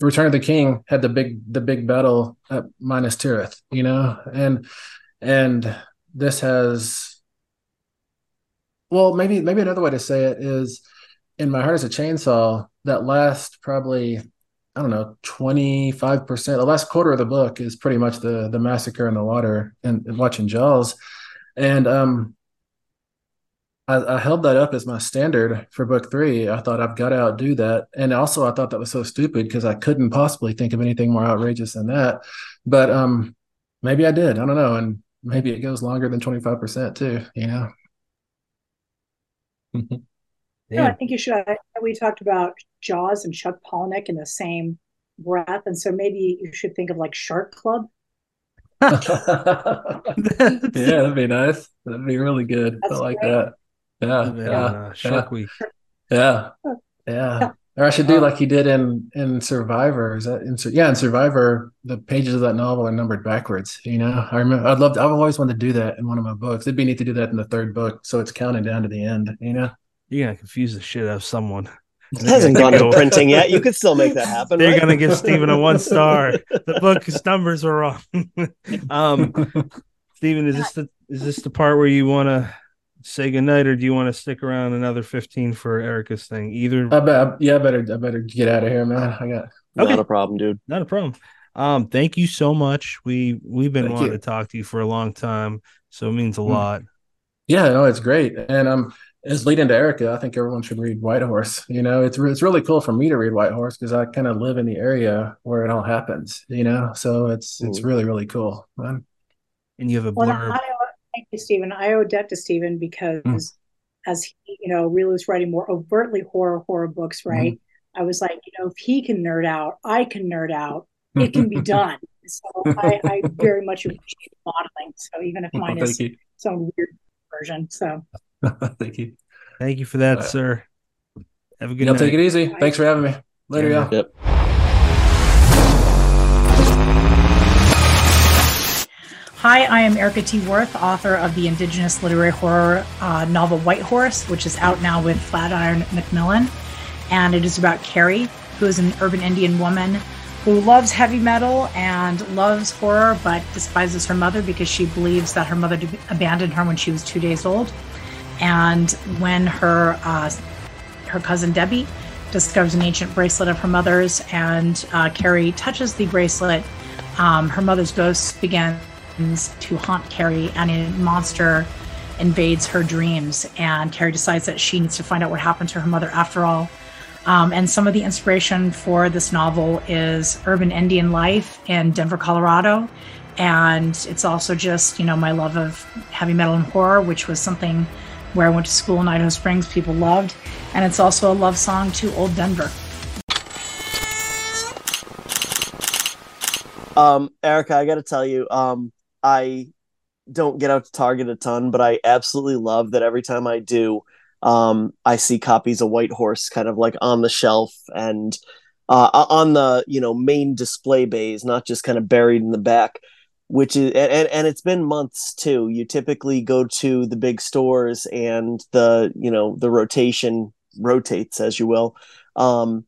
Return of the King had the big the big battle at Minas Tirith, you know, and and this has, well, maybe maybe another way to say it is, in My Heart is a Chainsaw, that last probably, I don't know, twenty-five percent, the last quarter of the book is pretty much the the massacre in the water and, and watching Jaws, and um I, I held that up as my standard for book three. I thought, I've got to outdo that. And also I thought that was so stupid because I couldn't possibly think of anything more outrageous than that. But um, maybe I did. I don't know. And maybe it goes longer than twenty-five percent too, you know? Yeah, no, I think you should. We talked about Jaws and Chuck Palahniuk in the same breath. And so maybe you should think of like Shark Club. Yeah, that'd be nice. That'd be really good. That's I like great. That. Yeah, yeah, yeah. Shark Week. Yeah, yeah. Or I should do like he did in in Survivor. Is that in, yeah, in Survivor, the pages of that novel are numbered backwards. You know, I remember. I'd love. To, I've always wanted to do that in one of my books. It'd be neat to do that in the third book, so it's counting down to the end. You know, you're gonna confuse the shit out of someone. It hasn't gone to printing yet. You could still make that happen. They're right? Gonna give Stephen a one star. The book's numbers are wrong. um, Stephen, is this the is this the part where you want to? Say goodnight, or do you want to stick around another fifteen for Erika's thing? Either, I bet, yeah, I better, I better get out of here, man. I got not okay. a problem, dude. Not a problem. Um, thank you so much. We we've been thank wanting you. To talk to you for a long time, so it means a lot. Yeah, no, it's great, and um, as leading to Erika, I think everyone should read White Horse. You know, it's re- it's really cool for me to read White Horse because I kind of live in the area where it all happens. You know, so it's Ooh. It's really really cool, man. And you have a blurb. Well, thank you, Stephen. I owe a debt to Stephen because mm. as he, you know, really was writing more overtly horror, horror books, right? Mm. I was like, you know, if he can nerd out, I can nerd out. It can be done. So I, I very much appreciate modeling. So even if mine oh, is you. Some weird version. So thank you. Thank you for that, right. sir. Have a good y'all night. Take it easy. Bye. Thanks for having me. Later, yeah. y'all. Yep. Hi, I am Erika T. Wurth, author of the Indigenous literary horror uh, novel White Horse, which is out now with Flatiron Macmillan. And it is about Carrie, who is an urban Indian woman who loves heavy metal and loves horror, but despises her mother because she believes that her mother d- abandoned her when she was two days old. And when her, uh, her cousin Debbie discovers an ancient bracelet of her mother's and uh, Carrie touches the bracelet, um, her mother's ghost begins to haunt Carrie, and a monster invades her dreams, and Carrie decides that she needs to find out what happened to her mother after all. Um, and some of the inspiration for this novel is urban Indian life in Denver, Colorado, and it's also just, you know, my love of heavy metal and horror, which was something where I went to school in Idaho Springs people loved, and it's also a love song to old Denver. Um, Erika, I got to tell you, um, I don't get out to Target a ton, but I absolutely love that every time I do, um, I see copies of White Horse kind of like on the shelf and uh, on the, you know, main display bays, not just kind of buried in the back, which is, and, and it's been months too. You typically go to the big stores and the, you know, the rotation rotates, as you will. Um,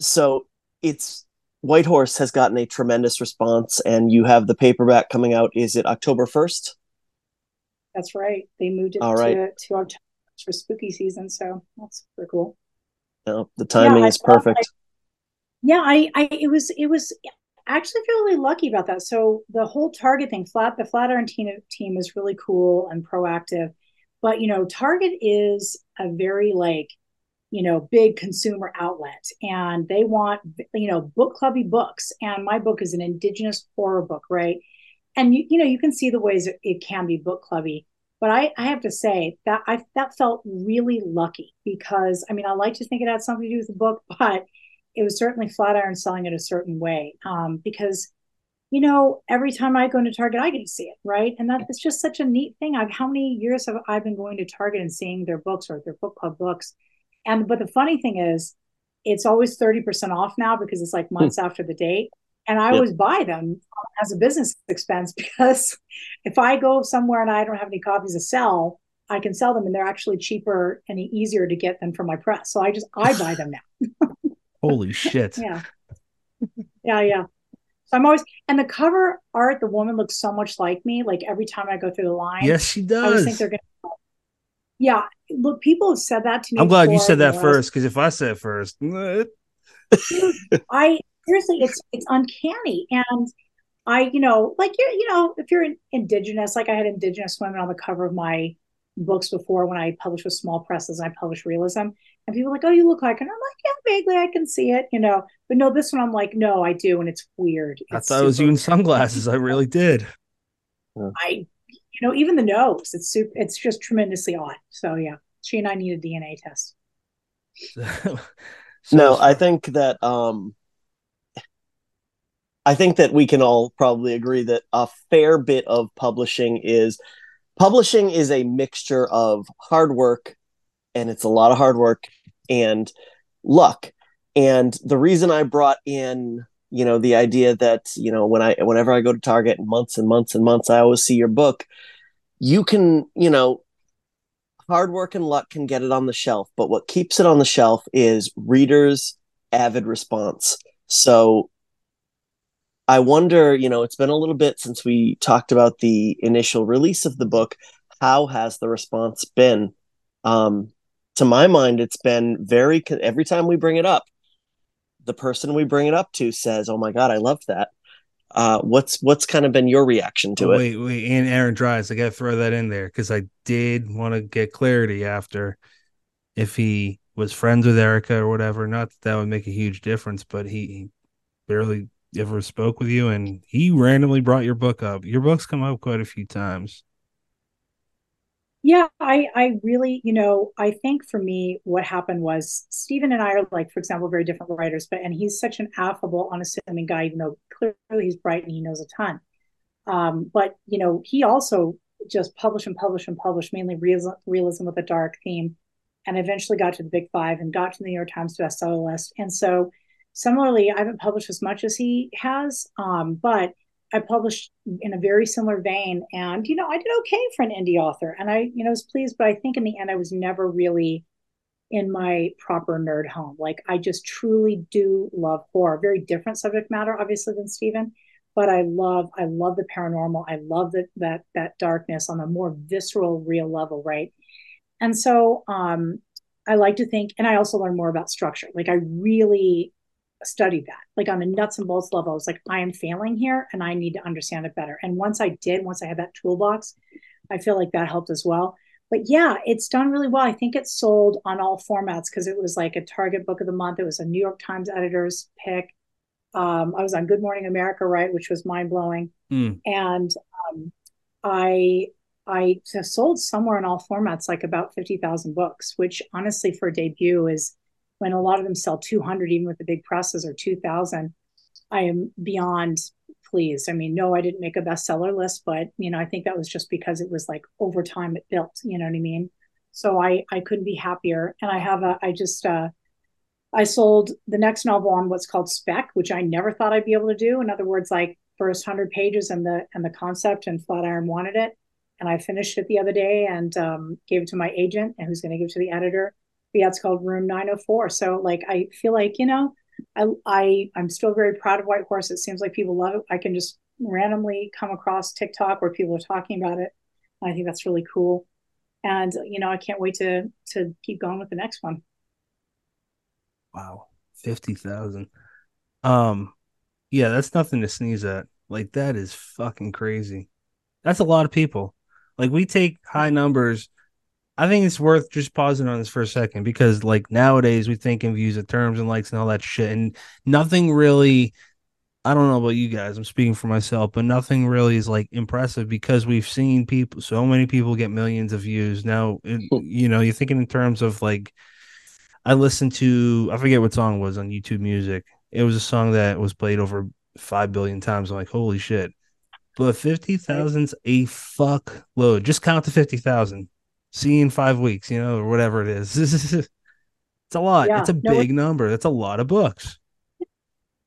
so it's, White Horse has gotten a tremendous response, and you have the paperback coming out. Is it October first? That's right. They moved it All right. to, to October for spooky season, so that's super cool. No, the timing yeah, is I, perfect. I, yeah, I, I, it was, it was. I actually feel really lucky about that. So the whole Target thing, flat the Flatiron team, team is really cool and proactive, but you know, Target is a very like, you know, big consumer outlet, and they want, you know, book clubby books. And my book is an indigenous horror book, right? And you, you know, you can see the ways it can be book clubby. But I, I have to say that I that felt really lucky because, I mean, I like to think it had something to do with the book, but it was certainly Flatiron selling it a certain way um, because, you know, every time I go into Target, I get to see it, right? And that it's just such a neat thing. I've, how many years have I been going to Target and seeing their books or their book club books? And, but the funny thing is it's always thirty percent off now because it's like months mm. after the date. And I yep. always buy them as a business expense because if I go somewhere and I don't have any copies to sell, I can sell them and they're actually cheaper and easier to get than from my press. So I just, I buy them now. Holy shit. Yeah. Yeah. Yeah. So I'm always, and the cover art, the woman looks so much like me. Like every time I go through the line. Yes, she does. I always think they're going to. Yeah, look, people have said that to me. I'm glad you said that first, because if I said first, dude, I seriously, it's it's uncanny, and I, you know, like you, you know, if you're indigenous, like I had indigenous women on the cover of my books before when I published with small presses, and I published realism, and people are like, oh, you look like, and I'm like, yeah, vaguely, I can see it, you know, but no, this one, I'm like, no, I do, and it's weird. It's I thought it was you in sunglasses. I really did. I. You know, even the nose, it's super, it's just tremendously odd. So yeah, she and I need a D N A test. so, no, I think that um, I think that we can all probably agree that a fair bit of publishing is publishing is a mixture of hard work, and it's a lot of hard work and luck. And the reason I brought in, you know, the idea that, you know, when I, whenever I go to Target months and months and months, I always see your book. You can, you know, hard work and luck can get it on the shelf, but what keeps it on the shelf is readers' avid response. So I wonder, you know, it's been a little bit since we talked about the initial release of the book. How has the response been? Um, to my mind, it's been very, every time we bring it up, the person we bring it up to says, "Oh my God, I loved that." Uh, what's what's kind of been your reaction to oh, it? Wait, wait, and Aaron Dries, I got to throw that in there because I did want to get clarity after if he was friends with Erika or whatever. Not that that would make a huge difference, but he, he barely ever spoke with you, and he randomly brought your book up. Your book's come up quite a few times. Yeah, I, I really, you know, I think for me, what happened was Stephen and I are like, for example, very different writers, but, and he's such an affable, unassuming guy, even though clearly he's bright and he knows a ton. Um, but, you know, he also just published and published and published, mainly realism, realism with a dark theme, and eventually got to the big five and got to the New York Times bestseller list. And so similarly, I haven't published as much as he has, um, but I published in a very similar vein, and, you know, I did okay for an indie author, and I, you know, was pleased, but I think in the end, I was never really in my proper nerd home. Like, I just truly do love horror, very different subject matter, obviously, than Stephen, but I love, I love the paranormal. I love the, that, that darkness on a more visceral, real level. Right. And so um, I like to think, and I also learned more about structure. Like I really studied that, like on a nuts and bolts level. I was like, I am failing here and I need to understand it better. And once I did, once I had that toolbox, I feel like that helped as well. But yeah, it's done really well. I think it sold on all formats because it was like a Target book of the month. It was a New York Times editor's pick. Um, I was on Good Morning America, right, which was mind blowing. Mm. And um, I I have sold somewhere in all formats, like about fifty thousand books, which honestly for a debut is, when a lot of them sell two hundred, even with the big presses, or two thousand, I am beyond pleased. I mean, no, I didn't make a bestseller list, but, you know, I think that was just because it was like over time it built, you know what I mean? So I, I couldn't be happier. And I have a, I just, uh, I sold the next novel on what's called spec, which I never thought I'd be able to do. In other words, like first hundred pages and the, and the concept, and Flatiron wanted it. And I finished it the other day and um, gave it to my agent, and who's going to give it to the editor. But yeah, it's called Room nine oh four. So like, I feel like, you know, I, I, I'm still very proud of White Horse. It seems like people love it. I can just randomly come across TikTok where people are talking about it. And I think that's really cool. And, you know, I can't wait to, to keep going with the next one. Wow. fifty thousand. Um, yeah, that's nothing to sneeze at. Like, that is fucking crazy. That's a lot of people. Like, we take high numbers. I think it's worth just pausing on this for a second, because like nowadays we think in views of terms and likes and all that shit, and nothing really, I don't know about you guys, I'm speaking for myself, but nothing really is like impressive, because we've seen people, so many people get millions of views. Now, it, you know, you're thinking in terms of like, I listened to, I forget what song it was on YouTube Music. It was a song that was played over five billion times. I'm like, holy shit. But fifty thousand's a fuck load. Just count to fifty thousand. See you in five weeks, you know, or whatever it is. It's a lot. Yeah, it's a no, big it, number. That's a lot of books.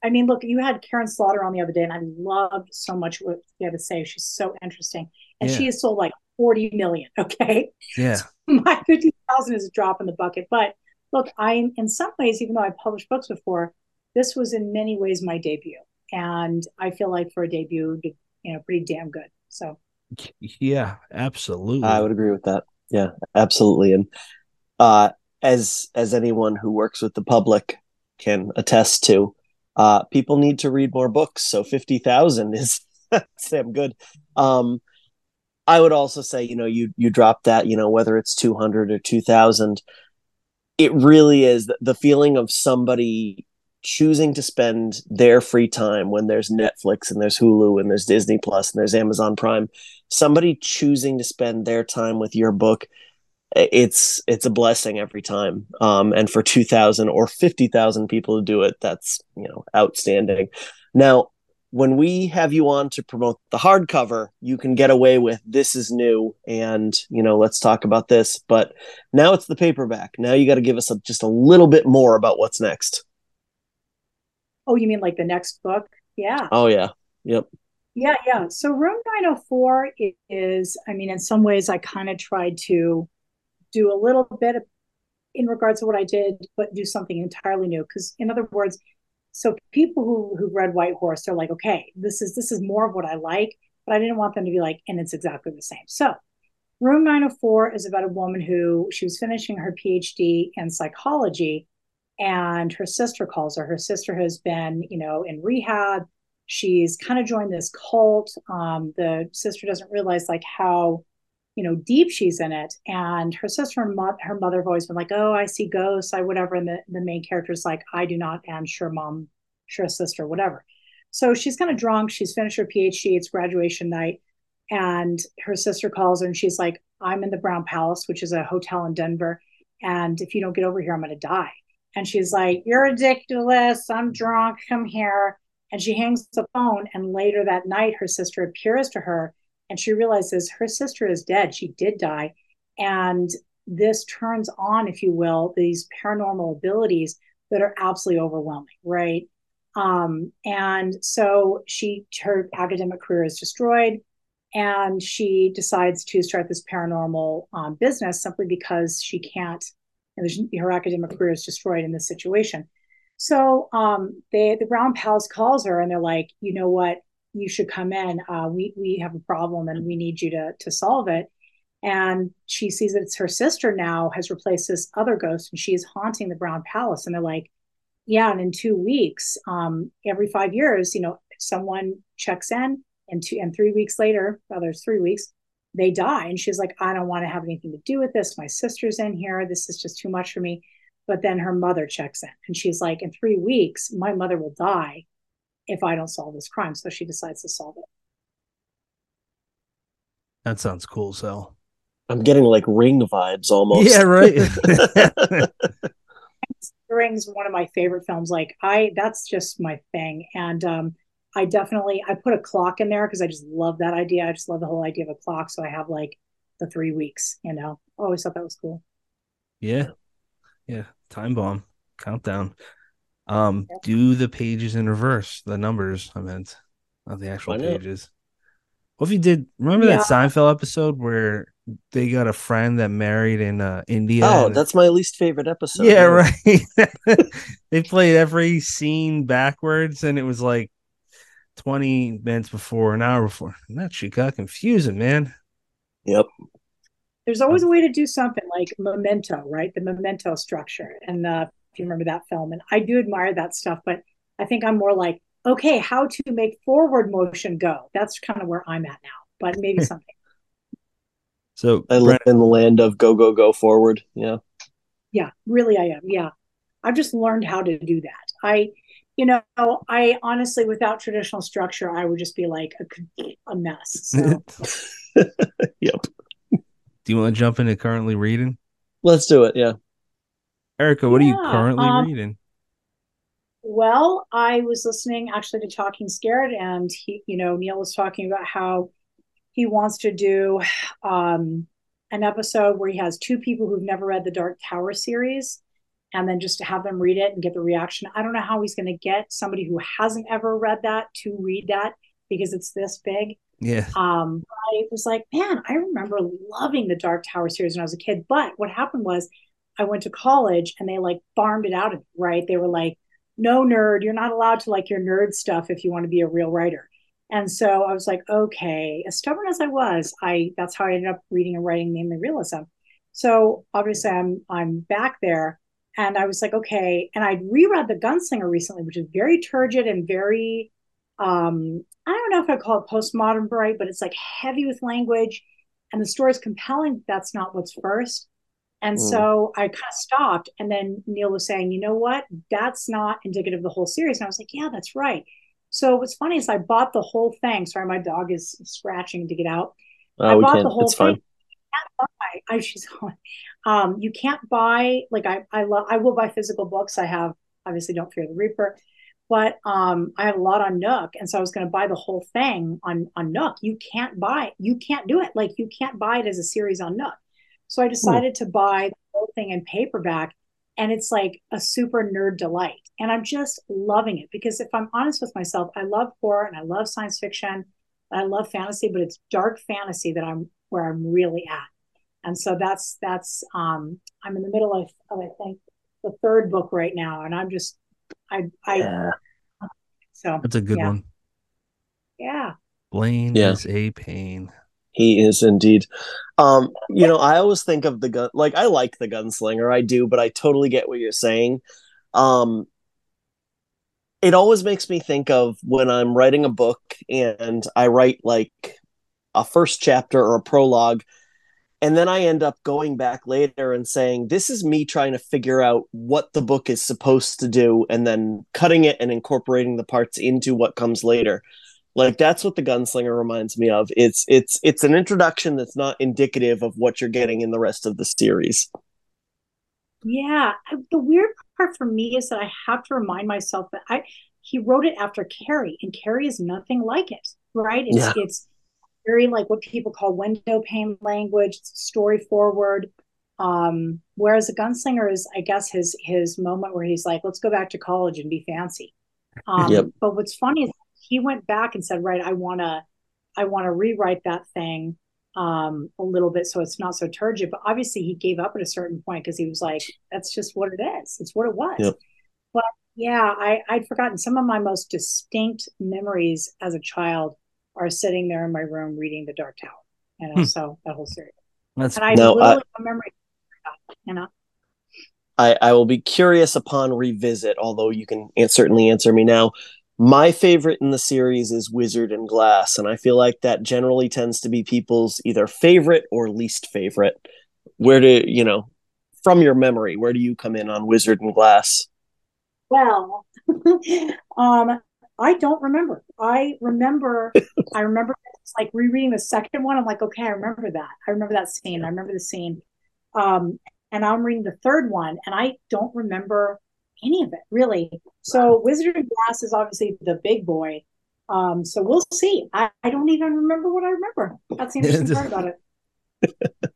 I mean, look, you had Karen Slaughter on the other day, and I loved so much what you had to say. She's so interesting. And yeah. She has sold like forty million, okay? Yeah. So my fifty thousand is a drop in the bucket. But look, I'm in some ways, even though I published books before, this was in many ways my debut. And I feel like for a debut, you know, pretty damn good. So, yeah, absolutely. I would agree with that. Yeah, absolutely. And uh, as as anyone who works with the public can attest to, uh, people need to read more books. So fifty thousand is damn good. Um, I would also say, you know, you you drop that, you know, whether it's two hundred or two thousand, it really is the feeling of somebody choosing to spend their free time when there's Netflix and there's Hulu and there's Disney Plus and there's Amazon Prime, somebody choosing to spend their time with your book. It's, it's a blessing every time. Um, and for two thousand or fifty thousand people to do it, that's, you know, outstanding. Now, when we have you on to promote the hardcover, you can get away with this is new and, you know, let's talk about this, but now it's the paperback. Now you got to give us a, just a little bit more about what's next. Oh, you mean like the next book? Yeah. Oh, yeah. Yep. Yeah, yeah. So Room nine oh four is, I mean, in some ways I kind of tried to do a little bit of, in regards to what I did, but do something entirely new. Because in other words, so people who who read White Horse are like, okay, this is this is more of what I like, but I didn't want them to be like, and it's exactly the same. So Room nine oh four is about a woman who, she was finishing her PhD in psychology, and her sister calls her. Her sister has been, you know, in rehab. She's kind of joined this cult. Um, the sister doesn't realize like how, you know, deep she's in it. And her sister and mo- her mother have always been like, oh, I see ghosts, I whatever. And the, the main character is like, I do not, and sure mom, sure sister, whatever. So she's kind of drunk. She's finished her PhD. It's graduation night. And her sister calls her and she's like, I'm in the Brown Palace, which is a hotel in Denver. And if you don't get over here, I'm going to die. And she's like, you're ridiculous, I'm drunk, come here. And she hangs the phone. And later that night, her sister appears to her. And she realizes her sister is dead. She did die. And this turns on, if you will, these paranormal abilities that are absolutely overwhelming, right? Um, and so she, her academic career is destroyed. And she decides to start this paranormal um, business simply because she can't, and her academic career is destroyed in this situation. So um, they, the Brown Pals calls her and they're like, you know what, you should come in. Uh, we we have a problem and we need you to, to solve it. And she sees that it's her sister now has replaced this other ghost and she is haunting the Brown Palace. And they're like, yeah, and in two weeks, um, every five years, you know, someone checks in and two and three weeks later, well, there's three weeks, they die. And she's like, I don't want to have anything to do with this. My sister's in here. This is just too much for me. But then her mother checks in and she's like, in three weeks, my mother will die if I don't solve this crime. So she decides to solve it. That sounds cool. So I'm getting like Ring vibes almost. Yeah, right. Ring's one of my favorite films. Like I, that's just my thing. And um, I definitely, I put a clock in there because I just love that idea. I just love the whole idea of a clock. So I have like the three weeks, you know, I always thought that was cool. Yeah. Yeah. Time bomb countdown. Um, yeah. Do the pages in reverse, the numbers I meant, not the actual pages. Well, if you did, remember yeah. that Seinfeld episode where they got a friend that married in uh, India? Oh, and... that's my least favorite episode. Yeah, right. They played every scene backwards, and it was like twenty minutes before, an hour before. And that shit got confusing, man. Yep. There's always a way to do something like Memento, right? The Memento structure. And uh, if you remember that film, and I do admire that stuff, but I think I'm more like, okay, how to make forward motion go. That's kind of where I'm at now, but maybe something. So I live in the land of go, go, go forward. Yeah. Yeah, really I am. Yeah. I've just learned how to do that. I, you know, I honestly, without traditional structure, I would just be like a, a mess. So. Yep. Do you want to jump into currently reading? Let's do it. Yeah. Erika, what yeah, are you currently um, reading? Well, I was listening actually to Talking Scared, and he, you know, Neil was talking about how he wants to do um, an episode where he has two people who've never read the Dark Tower series, and then just to have them read it and get the reaction. I don't know how he's going to get somebody who hasn't ever read that to read that because it's this big. Yeah. Um, I was like, man, I remember loving the Dark Tower series when I was a kid. But what happened was I went to college and they like farmed it out of me, right? They were like, no, nerd, you're not allowed to like your nerd stuff if you want to be a real writer. And so I was like, okay, as stubborn as I was, I that's how I ended up reading and writing mainly realism. So obviously I'm I'm back there, and I was like, okay, and I'd reread The Gunslinger recently, which is very turgid and very um, I don't know if I call it postmodern right, but it's like heavy with language and the story's compelling, but that's not what's first. And mm. so I kind of stopped, and then Neil was saying, you know what, that's not indicative of the whole series. And I was like, yeah, that's right. So what's funny is I bought the whole thing. Sorry, my dog is scratching to get out. Oh, I bought the whole it's thing. Fine. You can't buy. I, she's on. Um, you can't buy, like I, I love, I will buy physical books. I have, obviously Don't Fear the Reaper, but um, I have a lot on Nook. And so I was going to buy the whole thing on, on Nook. You can't buy, you can't do it. Like you can't buy it as a series on Nook. So I decided Ooh. to buy the whole thing in paperback, and it's like a super nerd delight. And I'm just loving it because if I'm honest with myself, I love horror and I love science fiction. I love fantasy, but it's dark fantasy that I'm where I'm really at. And so that's, that's, um, I'm in the middle of, of, I think the third book right now. And I'm just, I, I, yeah. so that's a good yeah. one. Yeah. Blaine yeah. is a pain. He is indeed. Um, you know, I always think of the gun, like I like The Gunslinger, I do, but I totally get what you're saying. Um, it always makes me think of when I'm writing a book and I write like a first chapter or a prologue, and then I end up going back later and saying, this is me trying to figure out what the book is supposed to do, and then cutting it and incorporating the parts into what comes later. Like, that's what The Gunslinger reminds me of. It's it's it's an introduction that's not indicative of what you're getting in the rest of the series. Yeah. The weird part for me is that I have to remind myself that I he wrote it after Carrie, and Carrie is nothing like it, right? It's, yeah. it's very like what people call window pane language, story forward. Um, whereas The Gunslinger is, I guess, his, his moment where he's like, let's go back to college and be fancy. Um, yep. But what's funny is he went back and said, right, I want to, I want to rewrite that thing um, a little bit so it's not so turgid. But obviously he gave up at a certain point because he was like, that's just what it is. It's what it was. Yep. But yeah, I, I'd forgotten some of my most distinct memories as a child are sitting there in my room reading The Dark Tower. You know, hmm. so that whole series. That's, and I no, literally I, remember, you know. I, I will be curious upon revisit, although you can certainly answer me now. My favorite in the series is Wizard and Glass, and I feel like that generally tends to be people's either favorite or least favorite. Where do, you know, from your memory, where do you come in on Wizard and Glass? Well, um, I don't remember. I remember, I remember like rereading the second one. I'm like, okay, I remember that. I remember that scene. I remember the scene. Um, and I'm reading the third one, and I don't remember any of it, really. So Wizard and Glass is obviously the big boy, Um, so we'll see. I, I don't even remember what I remember. That's the interesting part about it.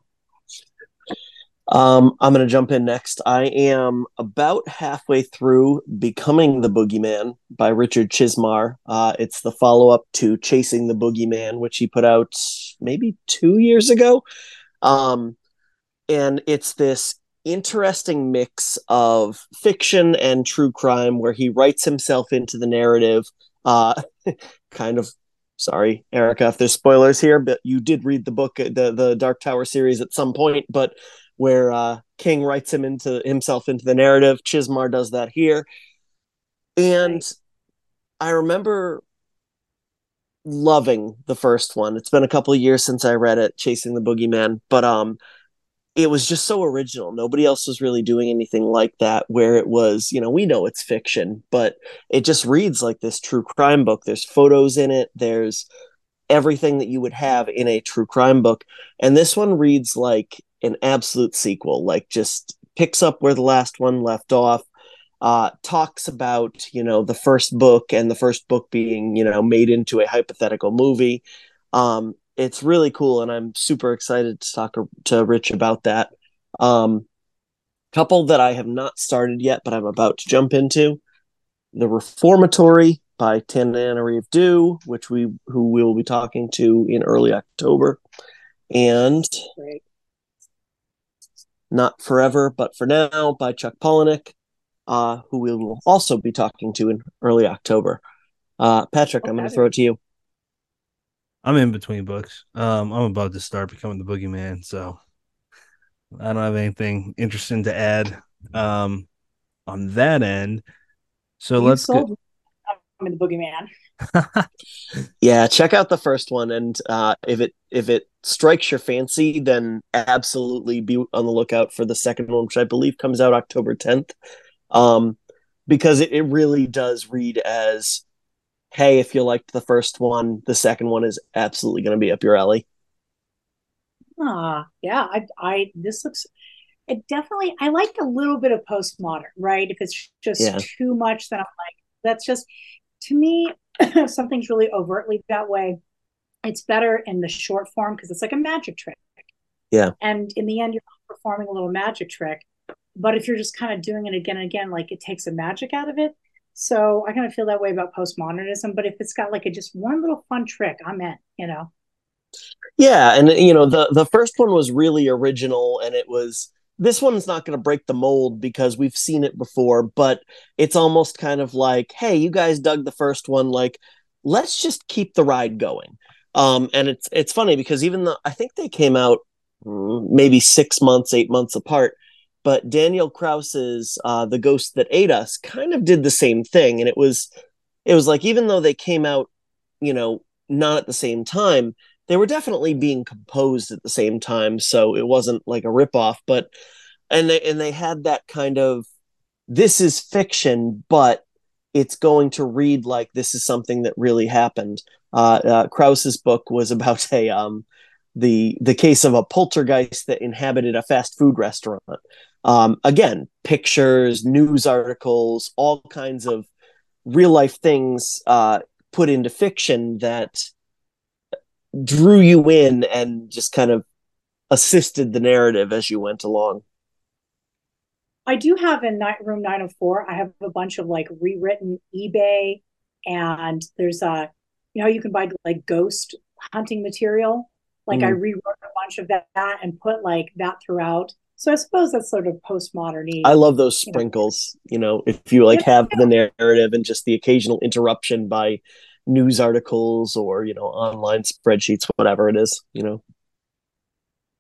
um, I'm going to jump in next. I am about halfway through Becoming the Boogeyman by Richard Chismar. Uh, it's the follow-up to Chasing the Boogeyman, which he put out maybe two years ago. Um, and it's this interesting mix of fiction and true crime where he writes himself into the narrative. Uh, kind of, sorry, Erika, if there's spoilers here, but you did read the book, the the Dark Tower series at some point, but where uh, King writes him into himself into the narrative, Chismar does that here. And I remember loving the first one. It's been a couple of years since I read it, Chasing the Boogeyman, but um, it was just so original. Nobody else was really doing anything like that, where it was, you know, we know it's fiction, but it just reads like this true crime book. There's photos in it. There's everything that you would have in a true crime book. And this one reads like an absolute sequel, like just picks up where the last one left off, uh, talks about, you know, the first book and the first book being, you know, made into a hypothetical movie. Um, It's really cool, and I'm super excited to talk to Rich about that. Um, couple that I have not started yet, but I'm about to jump into: The Reformatory by Tanana Reeve Dew, which we who we will be talking to in early October, and right. Not Forever, But For Now by Chuck Palahniuk, uh, who we will also be talking to in early October. Uh, Patrick, okay. I'm going to throw it to you. I'm in between books. Um, I'm about to start Becoming the Boogeyman, so I don't have anything interesting to add um, on that end. So you let's go. Becoming the Boogeyman. Yeah, check out the first one, and uh, if it if it strikes your fancy, then absolutely be on the lookout for the second one, which I believe comes out October tenth, um, because it, it really does read as, hey, if you liked the first one, the second one is absolutely going to be up your alley. Ah, yeah. I, I, this looks, it definitely, I like a little bit of postmodern, right? If it's just yeah. too much, then I'm like, that's just, to me, if something's really overtly that way, it's better in the short form because it's like a magic trick. Yeah. And in the end, you're performing a little magic trick. But if you're just kind of doing it again and again, like it takes a magic out of it. So I kind of feel that way about postmodernism, but if it's got like a just one little fun trick, I'm in, you know? Yeah. And you know, the, the first one was really original, and it was, this one's not going to break the mold because we've seen it before, but it's almost kind of like, hey, you guys dug the first one. Like, let's just keep the ride going. Um, and it's, it's funny because even though I think they came out maybe six months, eight months apart, but Daniel Krauss's uh, The Ghost That Ate Us kind of did the same thing. And it was it was like, even though they came out, you know, not at the same time, they were definitely being composed at the same time. So it wasn't like a ripoff. But and they, and they had that kind of, this is fiction, but it's going to read like this is something that really happened. Uh, uh, Krauss's book was about a um, the the case of a poltergeist that inhabited a fast food restaurant. Um, again, pictures, news articles, all kinds of real life things uh, put into fiction that drew you in and just kind of assisted the narrative as you went along. I do have in Room nine oh four, I have a bunch of like rewritten eBay, and there's a, you know, you can buy like ghost hunting material. Like mm. I rewrote a bunch of that and put like that throughout. So I suppose that's sort of postmodern-y. I love those sprinkles, you know, if you like have the narrative and just the occasional interruption by news articles or, you know, online spreadsheets, whatever it is, you know.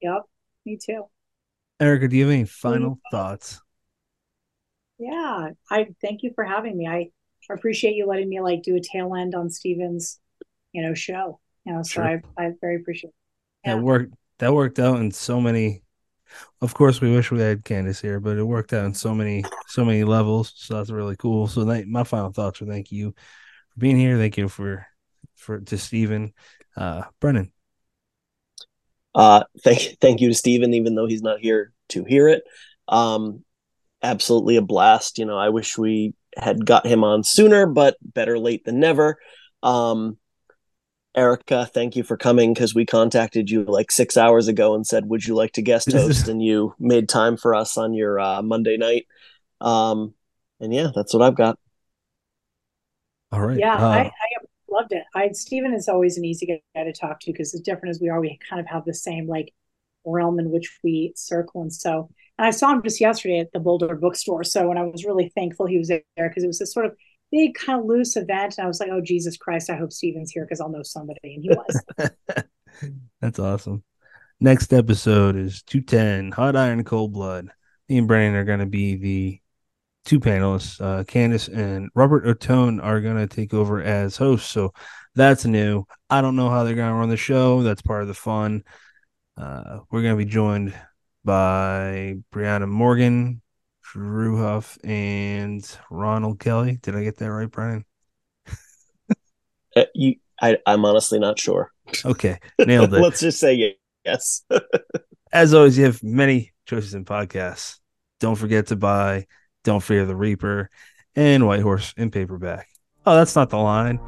Yep, me too. Erika, do you have any final yeah. thoughts? Yeah, I thank you for having me. I appreciate you letting me like do a tail end on Stephen's, you know, show. You know, so sure. I I very appreciate it. Yeah. That worked. That worked out in so many. Of course, we wish we had Candace here, but it worked out in so many, so many levels. So that's really cool. So th- my final thoughts are: thank you for being here. Thank you for, for to Stephen, uh, Brennan. Uh, thank, thank you to Stephen, even though he's not here to hear it. Um, absolutely a blast. You know, I wish we had got him on sooner, but better late than never. Um, Erika, thank you for coming, because we contacted you like six hours ago and said, would you like to guest host? And you made time for us on your uh, Monday night. Um, and yeah, that's what I've got. All right. Yeah, uh, I, I loved it. I Stephen is always an easy guy to talk to, because as different as we are, we kind of have the same like realm in which we circle. And so, and I saw him just yesterday at the Boulder bookstore. So, and I was really thankful he was there, because it was this sort of big kind of loose event. And I was like, oh, Jesus Christ, I hope Stephen's here, because I'll know somebody. And he was. That's awesome. Next episode is two ten, Hot Iron Cold Blood. Me and Brennan are going to be the two panelists. Uh, Candace and Robert O'Tone are going to take over as hosts. So that's new. I don't know how they're going to run the show. That's part of the fun. Uh, we're going to be joined by Brianna Morgan, Drew Huff, and Ronald Kelly. Did I get that right, Brian? uh, you, I, I'm honestly not sure. Okay, nailed it. Let's just say yes. As always, you have many choices in podcasts. Don't forget to buy Don't Fear the Reaper and White Horse in paperback. Oh, that's not the line.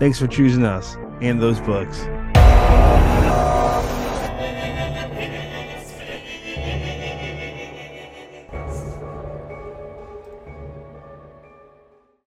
Thanks for choosing us and those books.